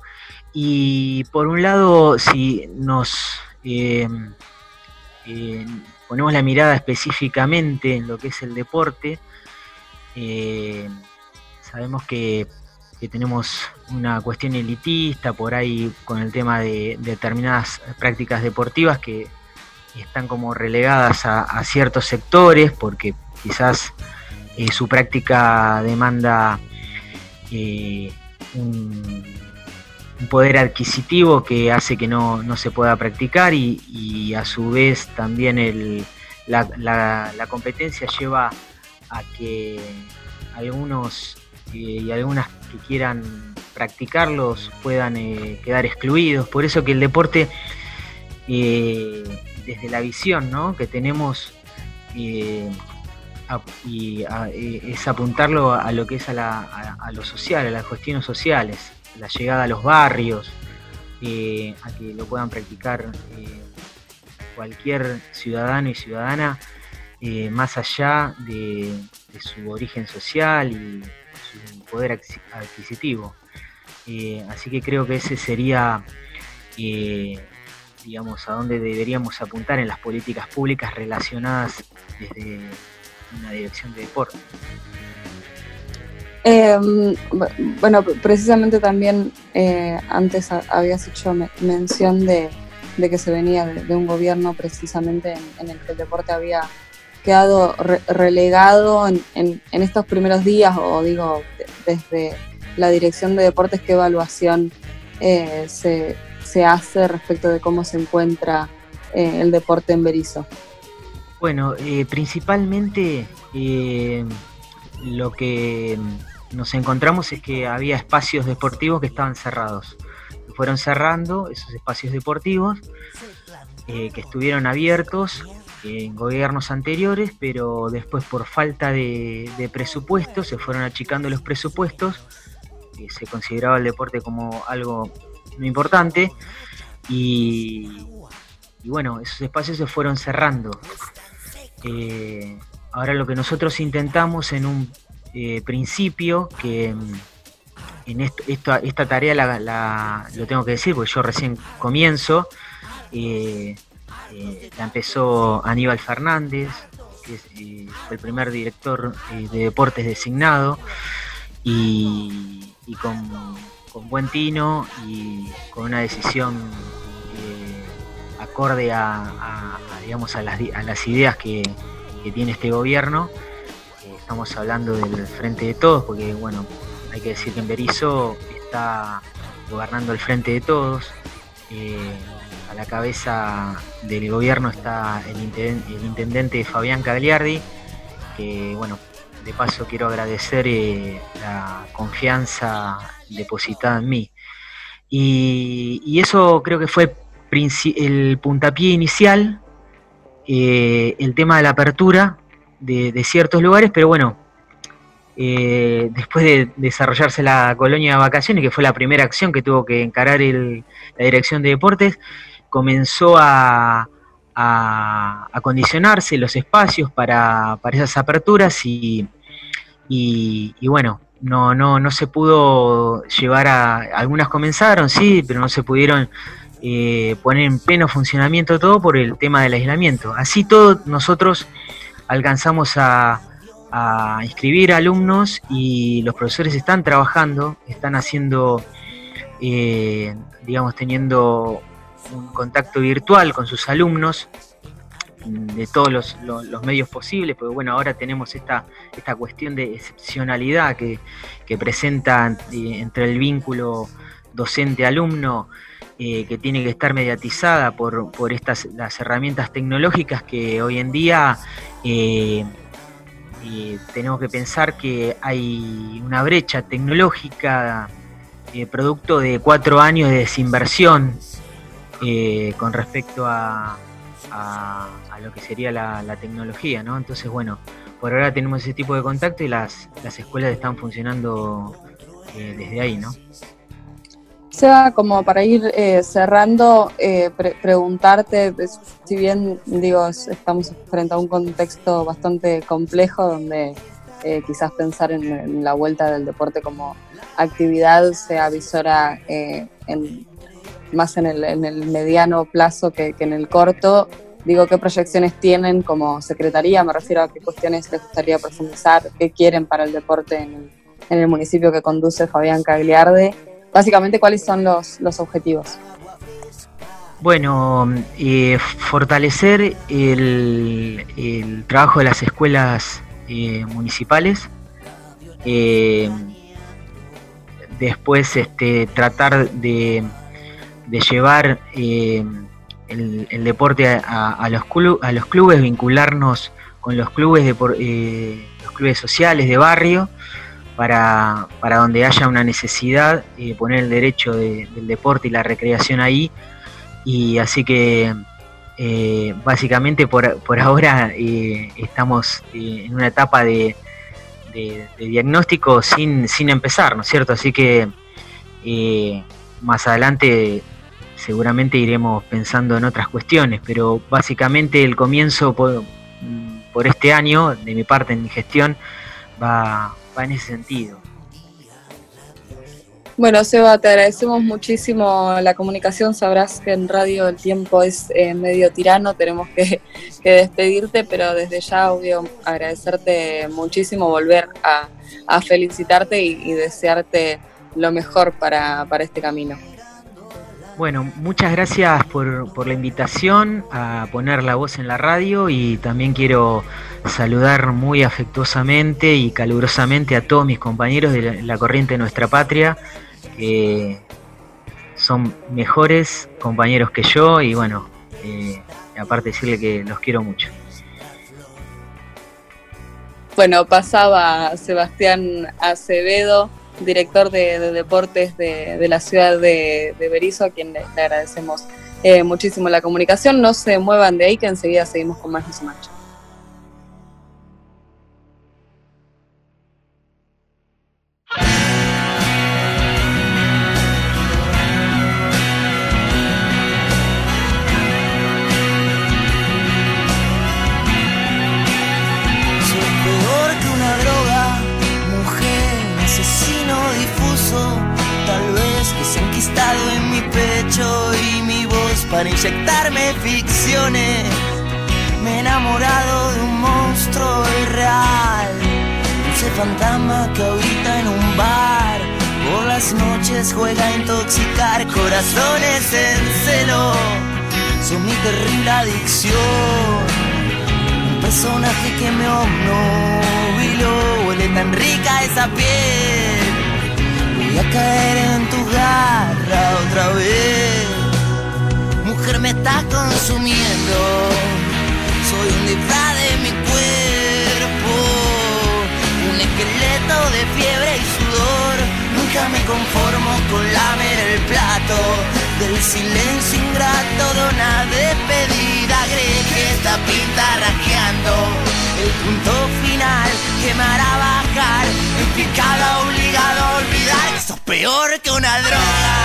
Y por un lado, si nos eh, eh, ponemos la mirada específicamente en lo que es el deporte, eh, sabemos que, que tenemos una cuestión elitista por ahí con el tema de, de determinadas prácticas deportivas que están como relegadas a, a ciertos sectores porque quizás Eh, su práctica demanda eh, un, un poder adquisitivo que hace que no, no se pueda practicar, y, y a su vez también el, la, la, la competencia lleva a que algunos eh, y algunas que quieran practicarlos puedan eh, quedar excluidos. Por eso que el deporte, eh, desde la visión, ¿no?, que tenemos, eh, A, y a, es apuntarlo a lo que es a, la, a, a lo social, a las cuestiones sociales, la llegada a los barrios, eh, a que lo puedan practicar eh, cualquier ciudadano y ciudadana, eh, más allá de, de su origen social y su poder adquisitivo. Eh, así que creo que ese sería, eh, digamos, a donde deberíamos apuntar en las políticas públicas relacionadas desde una dirección de deporte. Eh, bueno, precisamente también eh, antes habías hecho me- mención de, de que se venía de, de un gobierno precisamente en, en el que el deporte había quedado re- relegado en, en, en estos primeros días, o digo, de, desde la dirección de deportes, ¿qué evaluación eh, se, se hace respecto de cómo se encuentra eh, el deporte en Berisso? Bueno, eh, principalmente eh, lo que nos encontramos es que había espacios deportivos que estaban cerrados. Fueron cerrando esos espacios deportivos eh, que estuvieron abiertos en gobiernos anteriores, pero después por falta de, de presupuesto se fueron achicando los presupuestos que se consideraba el deporte como algo muy importante, y, y bueno, esos espacios se fueron cerrando. Eh, ahora lo que nosotros intentamos en un eh, principio, que en esto, esta, esta tarea la, la, lo tengo que decir porque yo recién comienzo, eh, eh, la empezó Aníbal Fernández, que es, eh, fue el primer director eh, de deportes designado, y, y con, con buen tino y con una decisión eh, acorde a, a, a, digamos, a, las, a las ideas que, que tiene este gobierno. Eh, estamos hablando del Frente de Todos, porque bueno, hay que decir que en Berisso está gobernando el Frente de Todos. Eh, a la cabeza del gobierno está el intendente, el intendente Fabián Cagliardi, que bueno, de paso quiero agradecer eh, la confianza depositada en mí. Y, y eso creo que fue princi- el puntapié inicial, eh, el tema de la apertura de, de ciertos lugares, pero bueno, eh, después de desarrollarse la colonia de vacaciones, que fue la primera acción que tuvo que encarar el, la dirección de deportes, comenzó a... a acondicionarse los espacios para, para esas aperturas y, y, y bueno, no, no, no se pudo llevar a... Algunas comenzaron, sí, pero no se pudieron eh, poner en pleno funcionamiento todo por el tema del aislamiento. Así todo, nosotros alcanzamos a, a inscribir alumnos y los profesores están trabajando, están haciendo, eh, digamos, teniendo un contacto virtual con sus alumnos de todos los, los, los medios posibles, porque bueno, ahora tenemos esta, esta cuestión de excepcionalidad que, que presenta eh, entre el vínculo docente-alumno, eh, que tiene que estar mediatizada por, por estas, las herramientas tecnológicas que hoy en día eh, eh, tenemos que pensar que hay una brecha tecnológica eh, producto de cuatro años de desinversión Eh, con respecto a, a, a lo que sería la, la tecnología, ¿no? Entonces, bueno, por ahora tenemos ese tipo de contacto y las, las escuelas están funcionando eh, desde ahí, ¿no? Seba, como para ir eh, cerrando, eh, pre- preguntarte, si bien, digo, estamos frente a un contexto bastante complejo donde eh, quizás pensar en, en la vuelta del deporte como actividad se avisora eh, en... más en el, en el mediano plazo que, que en el corto, digo, ¿qué proyecciones tienen como secretaría? Me refiero a qué cuestiones les gustaría profundizar, qué quieren para el deporte en el, en el municipio que conduce Fabián Cagliardi. Básicamente, ¿cuáles son los, los objetivos? Bueno, eh, fortalecer el, el trabajo de las escuelas eh, municipales, eh, después este, tratar de de llevar eh, el, el deporte a, a, a, los club, a los clubes, vincularnos con los clubes de por, eh, los clubes sociales de barrio, para, para donde haya una necesidad, eh, poner el derecho de, del deporte y la recreación ahí. Y así que eh, básicamente por, por ahora eh, estamos eh, en una etapa de, de, de diagnóstico sin, sin empezar, ¿no es cierto? Así que eh, más adelante seguramente iremos pensando en otras cuestiones, pero básicamente el comienzo por, por este año, de mi parte en mi gestión, va, va en ese sentido. Bueno, Seba, te agradecemos muchísimo la comunicación. Sabrás que en radio el tiempo es eh, medio tirano, tenemos que, que despedirte, pero desde ya, obvio, agradecerte muchísimo, volver a, a felicitarte y, y desearte lo mejor para, para este camino. Bueno, muchas gracias por, por la invitación a poner la voz en la radio, y también quiero saludar muy afectuosamente y calurosamente a todos mis compañeros de la, la corriente de Nuestra Patria, que son mejores compañeros que yo, y bueno, eh, aparte decirle que los quiero mucho. Bueno, pasaba Sebastián Acevedo, director de, de deportes de, de la ciudad de, de Berisso, a quien le, le agradecemos eh, muchísimo la comunicación. No se muevan de ahí, que enseguida seguimos con más No Se Mancha. pecho y mi voz para inyectarme ficciones. Me he enamorado de un monstruo irreal, ese fantasma que ahorita en un bar por las noches juega a intoxicar corazones en celo. Son mi terrible adicción, un personaje que me obnubiló. Huele tan rica esa piel, voy a caer en tu garra otra vez. Mujer, me estás consumiendo, soy un disfraz de mi cuerpo, un esqueleto de fiebre y sudor. Nunca me conformo con lamer el plato del silencio ingrato de una despedida que está pintarrajeando. El punto final que me hará bajar en picada, obligado a olvidar que sos peor que una droga.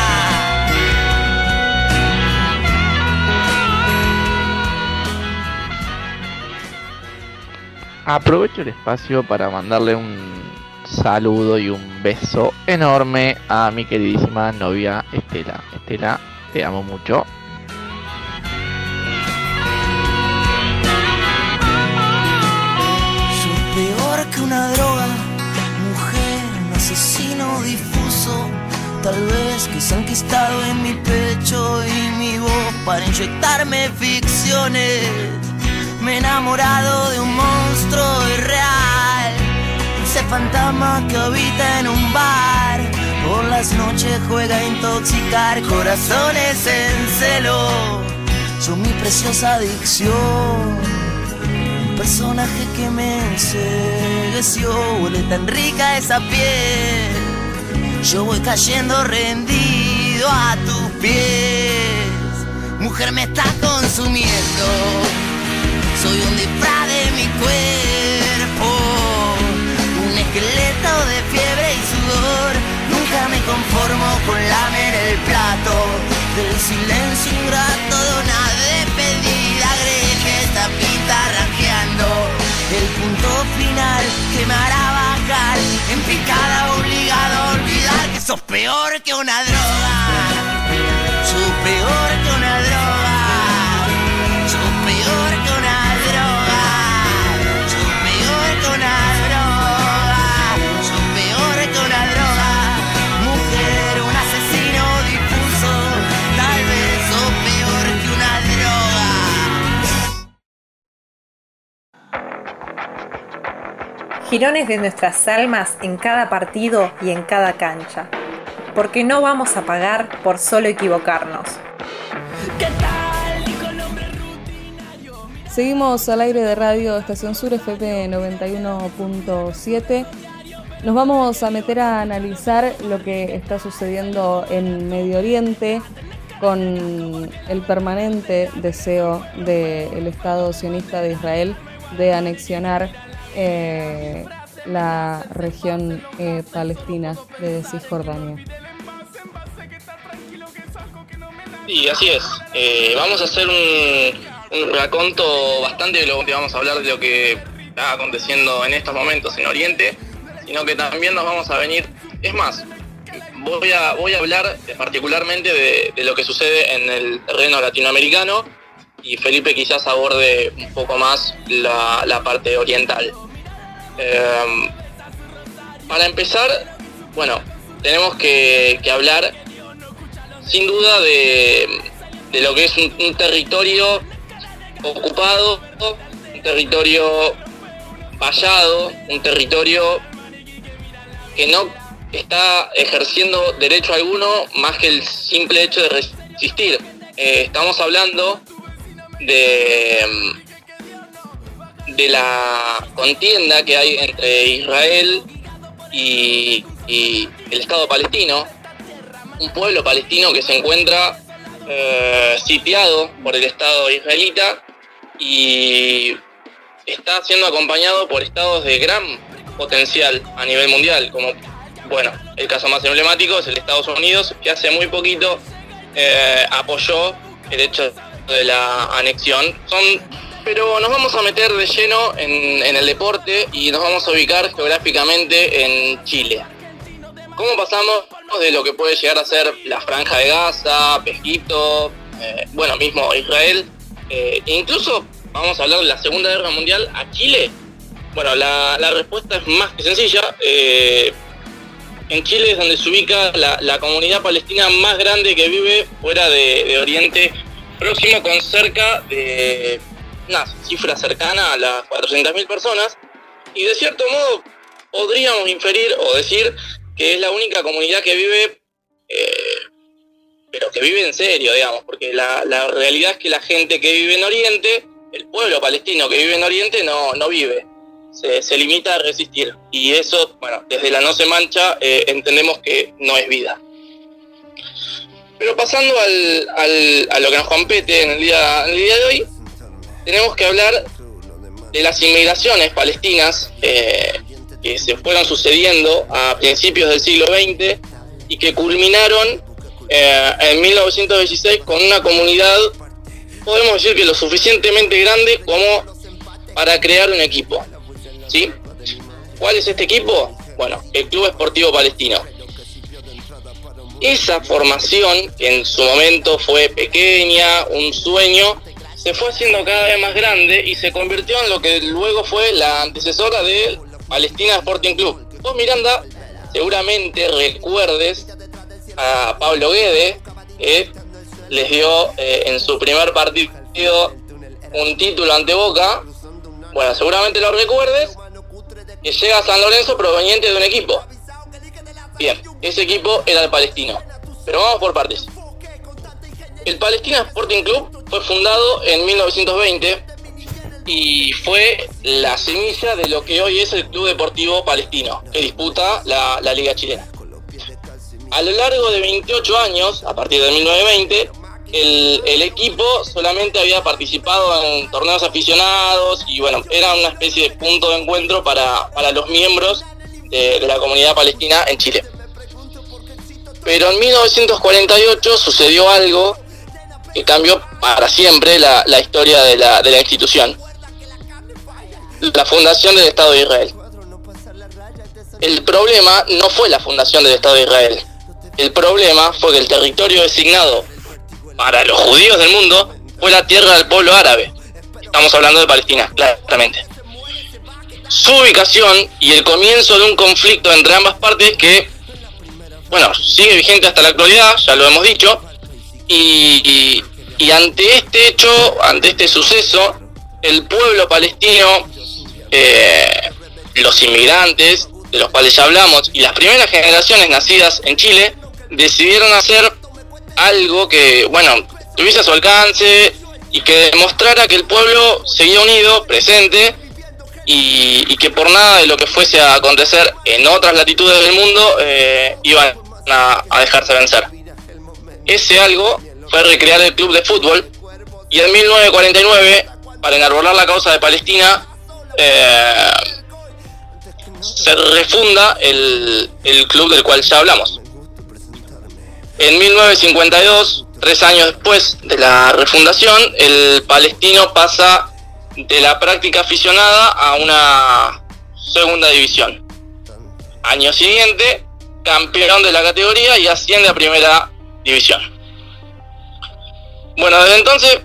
Aprovecho el espacio para mandarle un saludo y un beso enorme a mi queridísima novia Estela. Estela, te amo mucho. Que una droga, mujer, un asesino difuso. Tal vez que se ha enquistado en mi pecho y mi voz para inyectarme ficciones. Me he enamorado de un monstruo irreal, ese fantasma que habita en un bar. Por las noches juega a intoxicar corazones en celo. Son mi preciosa adicción, personaje que me ensegueció. Huele tan rica esa piel, yo voy cayendo rendido a tus pies. Mujer, me estás consumiendo, soy un disfraz de mi cuerpo, un esqueleto de fiebre y sudor. Nunca me conformo con lamer el plato del silencio ingrato de una despedida grieta pintarrajeando. El punto final que me hará bajar en picada, obligado a olvidar que sos peor que una droga. Sos peor que una droga. Sos peor que una droga. Sos peor que una droga. Sos peor que una droga. Mujer, un asesino difuso. Tal vez sos peor que una droga. Girones de nuestras almas en cada partido y en cada cancha, porque no vamos a pagar por solo equivocarnos. Seguimos al aire de Radio Estación Sur, F M noventa y uno punto siete. Nos vamos a meter a analizar lo que está sucediendo en Medio Oriente con el permanente deseo del Estado sionista de Israel de anexionar Eh, la región eh, palestina de Cisjordania. Sí, así es. Eh, vamos a hacer un, un raconto bastante de lo que vamos a hablar de lo que está aconteciendo en estos momentos en Oriente, sino que también nos vamos a venir. Es más, voy a voy a hablar particularmente de, de lo que sucede en el terreno latinoamericano. Y Felipe quizás aborde un poco más la, la parte oriental. Eh, para empezar, bueno, tenemos que, que hablar sin duda de, de lo que es un, un territorio ocupado, un territorio vallado, un territorio que no está ejerciendo derecho alguno más que el simple hecho de resistir. Eh, estamos hablando de, de la contienda que hay entre Israel y, y el Estado palestino, un pueblo palestino que se encuentra eh, sitiado por el Estado israelita y está siendo acompañado por estados de gran potencial a nivel mundial, como, bueno, el caso más emblemático es el Estados Unidos, que hace muy poquito eh, apoyó el hecho de la anexión. Son, pero nos vamos a meter de lleno en, en el deporte y nos vamos a ubicar geográficamente en Chile. ¿Cómo pasamos de lo que puede llegar a ser la Franja de Gaza, Pesquito, eh, bueno, mismo Israel, eh, incluso vamos a hablar de la Segunda Guerra Mundial, a Chile? Bueno, la, la respuesta es más que sencilla. Eh, en Chile es donde se ubica la, la comunidad palestina más grande que vive fuera de, de Oriente Próximo, con cerca de una cifra cercana a las cuatrocientas mil personas, y de cierto modo podríamos inferir o decir que es la única comunidad que vive, eh, pero que vive en serio, digamos, porque la, la realidad es que la gente que vive en Oriente, el pueblo palestino que vive en Oriente, no, no vive, se, se limita a resistir. Y eso, bueno, desde la No Se Mancha eh, entendemos que no es vida. Pero pasando al, al, a lo que nos compete en el, día, en el día de hoy, tenemos que hablar de las inmigraciones palestinas eh, que se fueron sucediendo a principios del siglo veinte y que culminaron eh, en mil novecientos dieciséis con una comunidad, podemos decir que lo suficientemente grande como para crear un equipo, ¿sí? ¿Cuál es este equipo? Bueno, el Club Esportivo Palestino. Esa formación, que en su momento fue pequeña, un sueño, se fue haciendo cada vez más grande y se convirtió en lo que luego fue la antecesora de Palestina Sporting Club. Vos, Miranda, seguramente recuerdes a Pablo Guede, que les dio eh, en su primer partido un título ante Boca. Bueno, seguramente lo recuerdes, que llega a San Lorenzo proveniente de un equipo. Bien, ese equipo era el Palestino. Pero vamos por partes. El Palestina Sporting Club fue fundado en mil novecientos veinte y fue la semilla de lo que hoy es el Club Deportivo Palestino, que disputa la, la Liga Chilena. A lo largo de veintiocho años, a partir de mil novecientos veinte, el, el equipo solamente había participado en torneos aficionados y, bueno, era una especie de punto de encuentro para, para los miembros de, de la comunidad palestina en Chile. Pero en mil novecientos cuarenta y ocho sucedió algo que cambió para siempre la, la historia de la, de la institución: la fundación del Estado de Israel. El problema no fue la fundación del Estado de Israel. El problema fue que el territorio designado para los judíos del mundo fue la tierra del pueblo árabe. Estamos hablando de Palestina, claramente. Su ubicación y el comienzo de un conflicto entre ambas partes que, bueno, sigue vigente hasta la actualidad, ya lo hemos dicho. Y, y, y ante este hecho, ante este suceso, el pueblo palestino, eh, los inmigrantes, de los cuales ya hablamos, y las primeras generaciones nacidas en Chile, decidieron hacer algo que, bueno, tuviese a su alcance y que demostrara que el pueblo seguía unido, presente, y, y que por nada de lo que fuese a acontecer en otras latitudes del mundo eh, iban a, a dejarse vencer. Ese algo fue recrear el club de fútbol, y en mil novecientos cuarenta y nueve, para enarbolar la causa de Palestina, eh, se refunda el, el club del cual ya hablamos. En mil novecientos cincuenta y dos, tres años después de la refundación, el Palestino pasa de la práctica aficionada a una segunda división. Año siguiente, campeón de la categoría y asciende a primera división. Bueno, desde entonces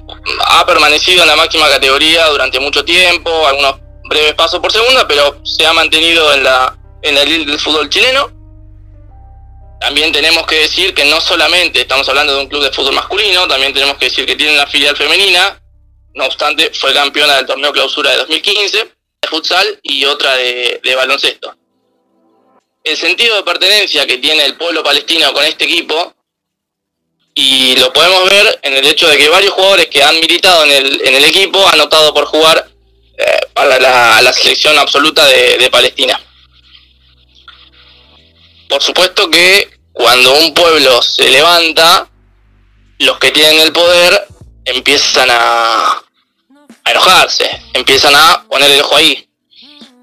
ha permanecido en la máxima categoría durante mucho tiempo, algunos breves pasos por segunda, pero se ha mantenido en la en la elite del fútbol chileno. También tenemos que decir que no solamente estamos hablando de un club de fútbol masculino, también tenemos que decir que tiene una filial femenina. No obstante, fue campeona del torneo clausura de dos mil quince, de futsal, y otra de, de baloncesto. El sentido de pertenencia que tiene el pueblo palestino con este equipo, y lo podemos ver en el hecho de que varios jugadores que han militado en el, en el equipo han optado por jugar eh, para la, la selección absoluta de, de Palestina. Por supuesto que cuando un pueblo se levanta, los que tienen el poder empiezan a, a enojarse, empiezan a poner el ojo ahí.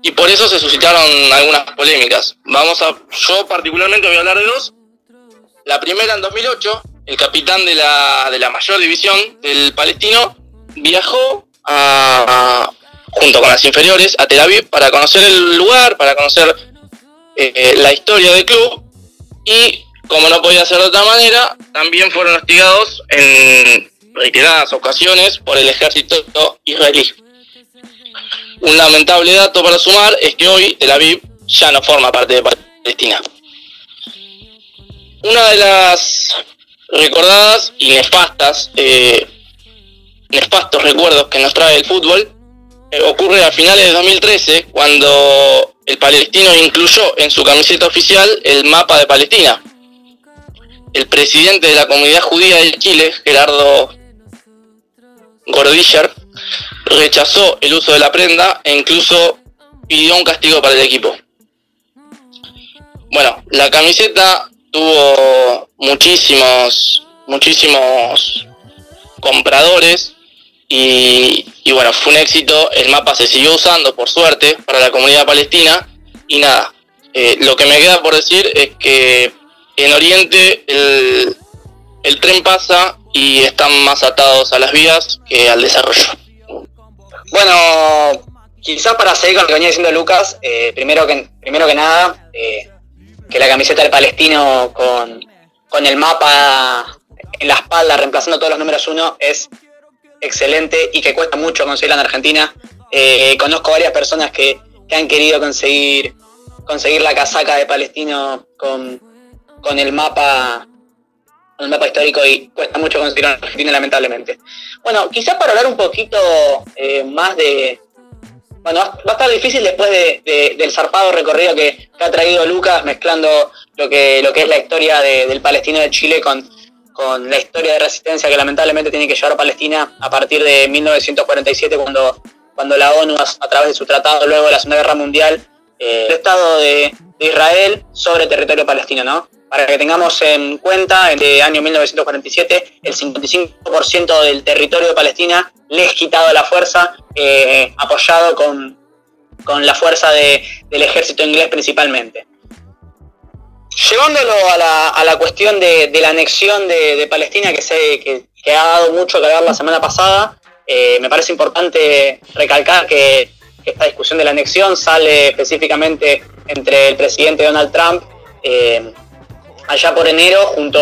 Y por eso se suscitaron algunas polémicas. Vamos a, yo particularmente voy a hablar de dos. La primera, en dos mil ocho, el capitán de la, de la mayor división del Palestino viajó a, a, junto con las inferiores a Tel Aviv para conocer el lugar, para conocer eh, la historia del club. y como no podía ser de otra manera, también fueron hostigados en reiteradas ocasiones por el ejército israelí. Un lamentable dato para sumar es que hoy Tel Aviv ya no forma parte de Palestina. Una de las recordadas y nefastas, eh, nefastos recuerdos que nos trae el fútbol eh, ocurre a finales de dos mil trece, cuando el palestino incluyó en su camiseta oficial el mapa de Palestina. El presidente de la comunidad judía de Chile, Gerardo Gordillar, rechazó el uso de la prenda e incluso pidió un castigo para el equipo. Bueno, la camiseta tuvo muchísimos, muchísimos compradores y, y bueno, fue un éxito. El mapa se siguió usando, por suerte, para la comunidad palestina y nada, eh, lo que me queda por decir es que en Oriente el, el tren pasa y están más atados a las vías que al desarrollo. Bueno, quizás para seguir con lo que venía diciendo Lucas, eh, primero que primero que nada, eh, que la camiseta del palestino con, con el mapa en la espalda, reemplazando todos los números uno, es excelente y que cuesta mucho conseguirla en Argentina. Eh, conozco varias personas que, que han querido conseguir, conseguir la casaca de palestino con... con el mapa el mapa histórico y cuesta mucho conseguirlo en Argentina, lamentablemente. Bueno, quizás para hablar un poquito eh, más de... Bueno, va a estar difícil después de, de, del zarpado recorrido que, que ha traído Lucas, mezclando lo que, lo que es la historia de, del palestino de Chile con, con la historia de resistencia que lamentablemente tiene que llevar a Palestina a partir de mil novecientos cuarenta y siete, cuando, cuando la ONU, a través de su tratado luego de la Segunda Guerra Mundial, eh, el Estado de, de Israel sobre territorio palestino, ¿no? Para que tengamos en cuenta, en el año mil novecientos cuarenta y siete, el cincuenta y cinco por ciento del territorio de Palestina le es quitado a la fuerza, eh, apoyado con, con la fuerza de, del ejército inglés principalmente. Llevándolo a la, a la cuestión de, de la anexión de, de Palestina, que, se, que, que ha dado mucho que hablar la semana pasada, eh, me parece importante recalcar que esta discusión de la anexión sale específicamente entre el presidente Donald Trump, eh, allá por enero, junto,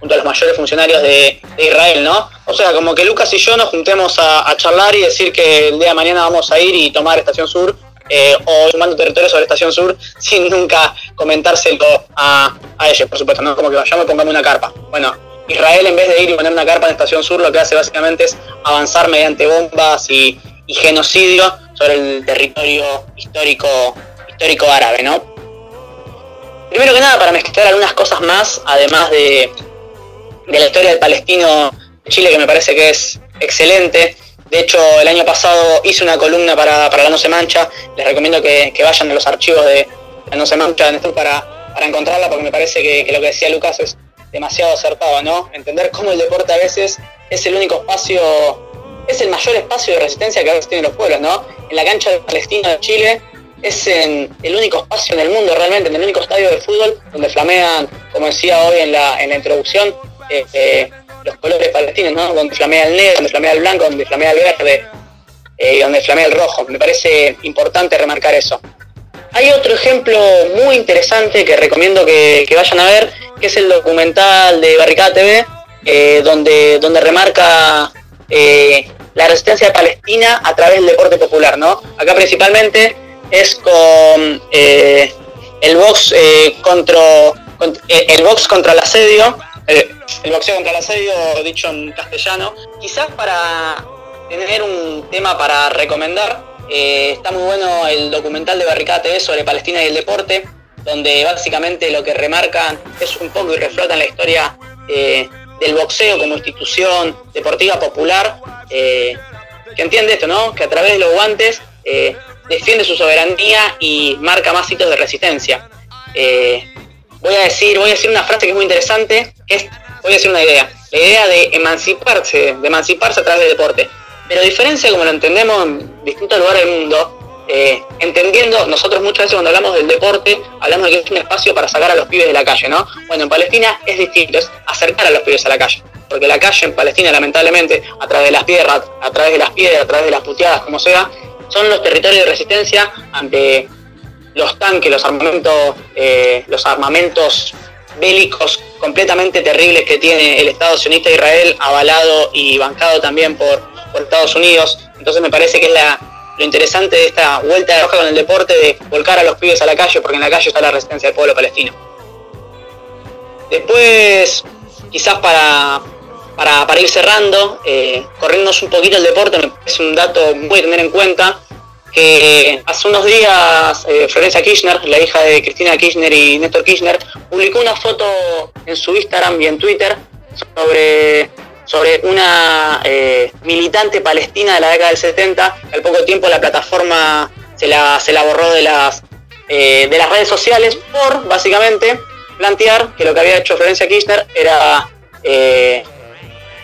junto a los mayores funcionarios de, de Israel, ¿no? O sea, como que Lucas y yo nos juntemos a, a charlar y decir que el día de mañana vamos a ir y tomar Estación Sur, eh, o tomando territorio sobre Estación Sur, sin nunca comentárselo a, a ellos, por supuesto, ¿no? Como que vayamos y pongamos una carpa. Bueno, Israel, en vez de ir y poner una carpa en Estación Sur, lo que hace básicamente es avanzar mediante bombas y, y genocidio sobre el territorio histórico, histórico árabe, ¿no? Primero que nada, para mezclar algunas cosas más, además de, de la historia del palestino de Chile, que me parece que es excelente. De hecho, el año pasado hice una columna para, para la No Se Mancha. Les recomiendo que, que vayan a los archivos de la No Se Mancha en esto para, para encontrarla, porque me parece que, que lo que decía Lucas es demasiado acertado, ¿no? Entender cómo el deporte a veces es el único espacio, es el mayor espacio de resistencia que a veces tienen los pueblos, ¿no? En la cancha del palestino de Chile, es en el único espacio en el mundo realmente, en el único estadio de fútbol donde flamean, como decía hoy en la, en la introducción, eh, eh, los colores palestinos, ¿no? Donde flamea el negro, donde flamea el blanco, donde flamea el verde eh, y donde flamea el rojo. Me parece importante remarcar eso. Hay otro ejemplo muy interesante que recomiendo que, que vayan a ver, que es el documental de Barricada T V, eh, donde, donde remarca eh, la resistencia de Palestina a través del deporte popular, ¿no? Acá principalmente es con eh, el box eh, contra, contra eh, el box contra el asedio, eh, el boxeo contra el asedio, dicho en castellano. Quizás para tener un tema para recomendar, eh, está muy bueno el documental de Barricada T V sobre Palestina y el deporte, donde básicamente lo que remarcan es un poco y reflotan la historia eh, del boxeo como institución deportiva popular, eh, que entiende esto, ¿no? Que a través de los guantes eh, defiende su soberanía y marca más hitos de resistencia. Eh, voy a decir, voy a decir una frase que es muy interesante, que es, voy a decir una idea, la idea de emanciparse, de emanciparse a través del deporte. Pero diferencia como lo entendemos en distintos lugares del mundo, eh, entendiendo, nosotros muchas veces cuando hablamos del deporte, hablamos de que es un espacio para sacar a los pibes de la calle, ¿no? Bueno, en Palestina es distinto, es acercar a los pibes a la calle. Porque la calle en Palestina, lamentablemente, a través de las piedras, a través de las piedras, a través de las puteadas, como sea, son los territorios de resistencia ante los tanques, los armamentos, eh, los armamentos bélicos completamente terribles que tiene el Estado sionista de Israel, avalado y bancado también por, por Estados Unidos. Entonces me parece que es la, lo interesante de esta vuelta de hoja con el deporte, de volcar a los pibes a la calle, porque en la calle está la resistencia del pueblo palestino. Después, quizás para, para, para ir cerrando, eh, corriéndonos un poquito el deporte, me parece un dato muy a tener en cuenta, que hace unos días eh, Florencia Kirchner, la hija de Cristina Kirchner y Néstor Kirchner, publicó una foto en su Instagram y en Twitter sobre, sobre una eh, militante palestina de la década del setenta, que al poco tiempo la plataforma se la, se la borró de las, eh, de las redes sociales por, básicamente, plantear que lo que había hecho Florencia Kirchner era eh,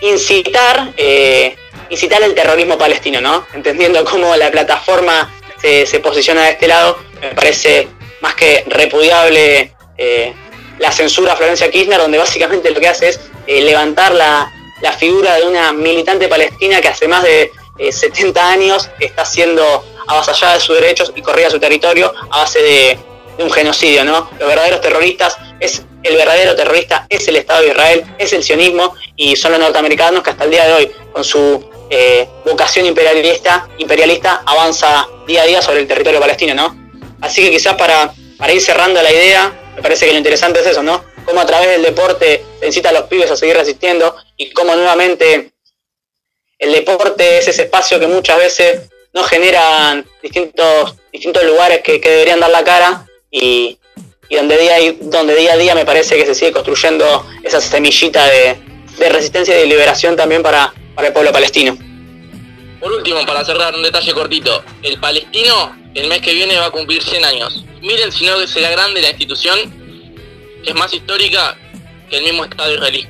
incitar eh, incitar el terrorismo palestino, ¿no? Entendiendo cómo la plataforma se, se posiciona de este lado, me parece más que repudiable eh, la censura a Florencia Kirchner, donde básicamente lo que hace es eh, levantar la, la figura de una militante palestina que hace más de eh, setenta años está siendo avasallada de sus derechos y corrida a su territorio a base de, de un genocidio, ¿no? Los verdaderos terroristas es el verdadero terrorista es el Estado de Israel, es el sionismo, y son los norteamericanos que hasta el día de hoy, con su eh, vocación imperialista, imperialista, avanza día a día sobre el territorio palestino, ¿no? Así que quizás para, para ir cerrando la idea, me parece que lo interesante es eso, ¿no? Cómo a través del deporte se incita a los pibes a seguir resistiendo, y cómo nuevamente el deporte es ese espacio que muchas veces no generan distintos, distintos lugares que, que deberían dar la cara, y y donde día, donde día a día me parece que se sigue construyendo esa semillita de, de resistencia y de liberación también para, para el pueblo palestino. Por último, para cerrar, un detalle cortito. El palestino el mes que viene va a cumplir cien años. Miren si no será grande la institución, que es más histórica que el mismo Estado israelí.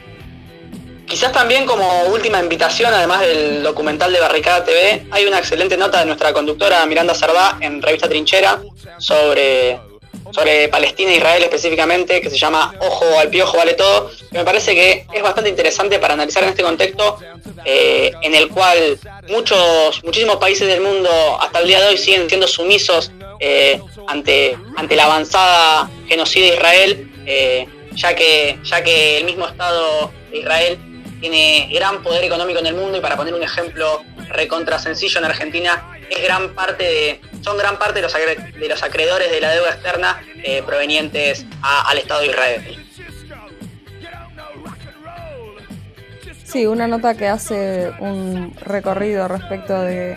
Quizás también, como última invitación, además del documental de Barricada T V, hay una excelente nota de nuestra conductora Miranda Cerda en Revista Trinchera sobre... sobre Palestina e Israel específicamente, que se llama Ojo al Piojo Vale Todo, que me parece que es bastante interesante para analizar en este contexto eh, en el cual muchos muchísimos países del mundo hasta el día de hoy siguen siendo sumisos eh, ante ante la avanzada genocida de Israel, eh, ya que ya que el mismo Estado de Israel tiene gran poder económico en el mundo, y para poner un ejemplo recontra sencillo, en Argentina es gran parte de, son gran parte de los, agre, de los acreedores de la deuda externa eh, provenientes a, al Estado de Israel. Sí, una nota que hace un recorrido respecto de,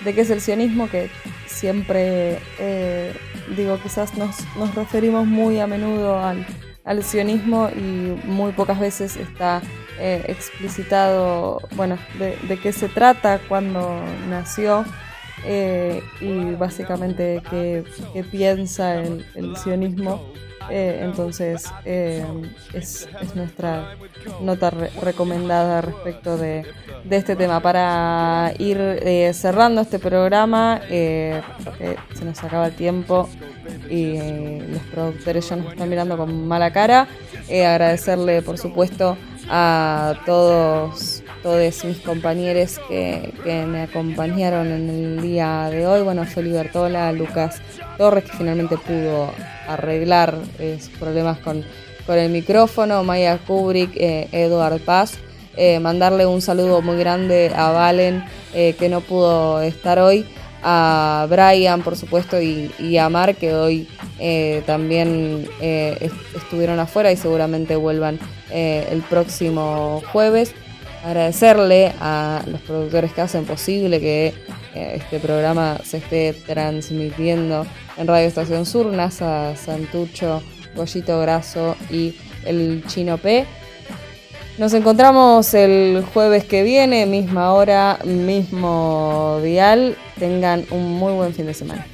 de qué es el sionismo, que siempre, eh, digo, quizás nos, nos referimos muy a menudo al, al sionismo y muy pocas veces está... Eh, explicitado, bueno, de, de qué se trata, cuándo nació eh, y básicamente qué, qué piensa el, el sionismo. Eh, entonces eh, es, es nuestra nota re- recomendada respecto de, de este tema. Para ir eh, cerrando este programa, eh, porque se nos acaba el tiempo y eh, los productores ya nos están mirando con mala cara, eh, agradecerle por supuesto a todos, todos mis compañeros que, que me acompañaron en el día de hoy. Bueno, Felipe Bertola, Lucas Torres, que finalmente pudo arreglar eh, sus problemas con, con el micrófono, Maya Kubrick, eh, Eduard Paz. Eh, mandarle un saludo muy grande a Valen, eh, que no pudo estar hoy, a Brian, por supuesto, y, y a Mar, que hoy eh, también eh, est- estuvieron afuera y seguramente vuelvan eh, el próximo jueves. Agradecerle a los productores que hacen posible que eh, este programa se esté transmitiendo en Radio Estación Sur, Nazareno Santucho, Goyo Grasso y el Chino P. Nos encontramos el jueves que viene, misma hora, mismo dial. Tengan un muy buen fin de semana.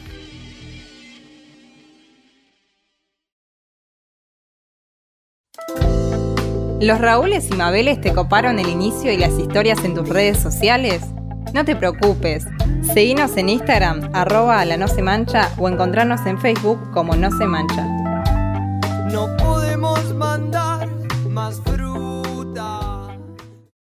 ¿Los Raúles y Mabeles te coparon el inicio y las historias en tus redes sociales? No te preocupes. Seguinos en Instagram, arroba la No Se Mancha, o encontrarnos en Facebook como No Se Mancha. No.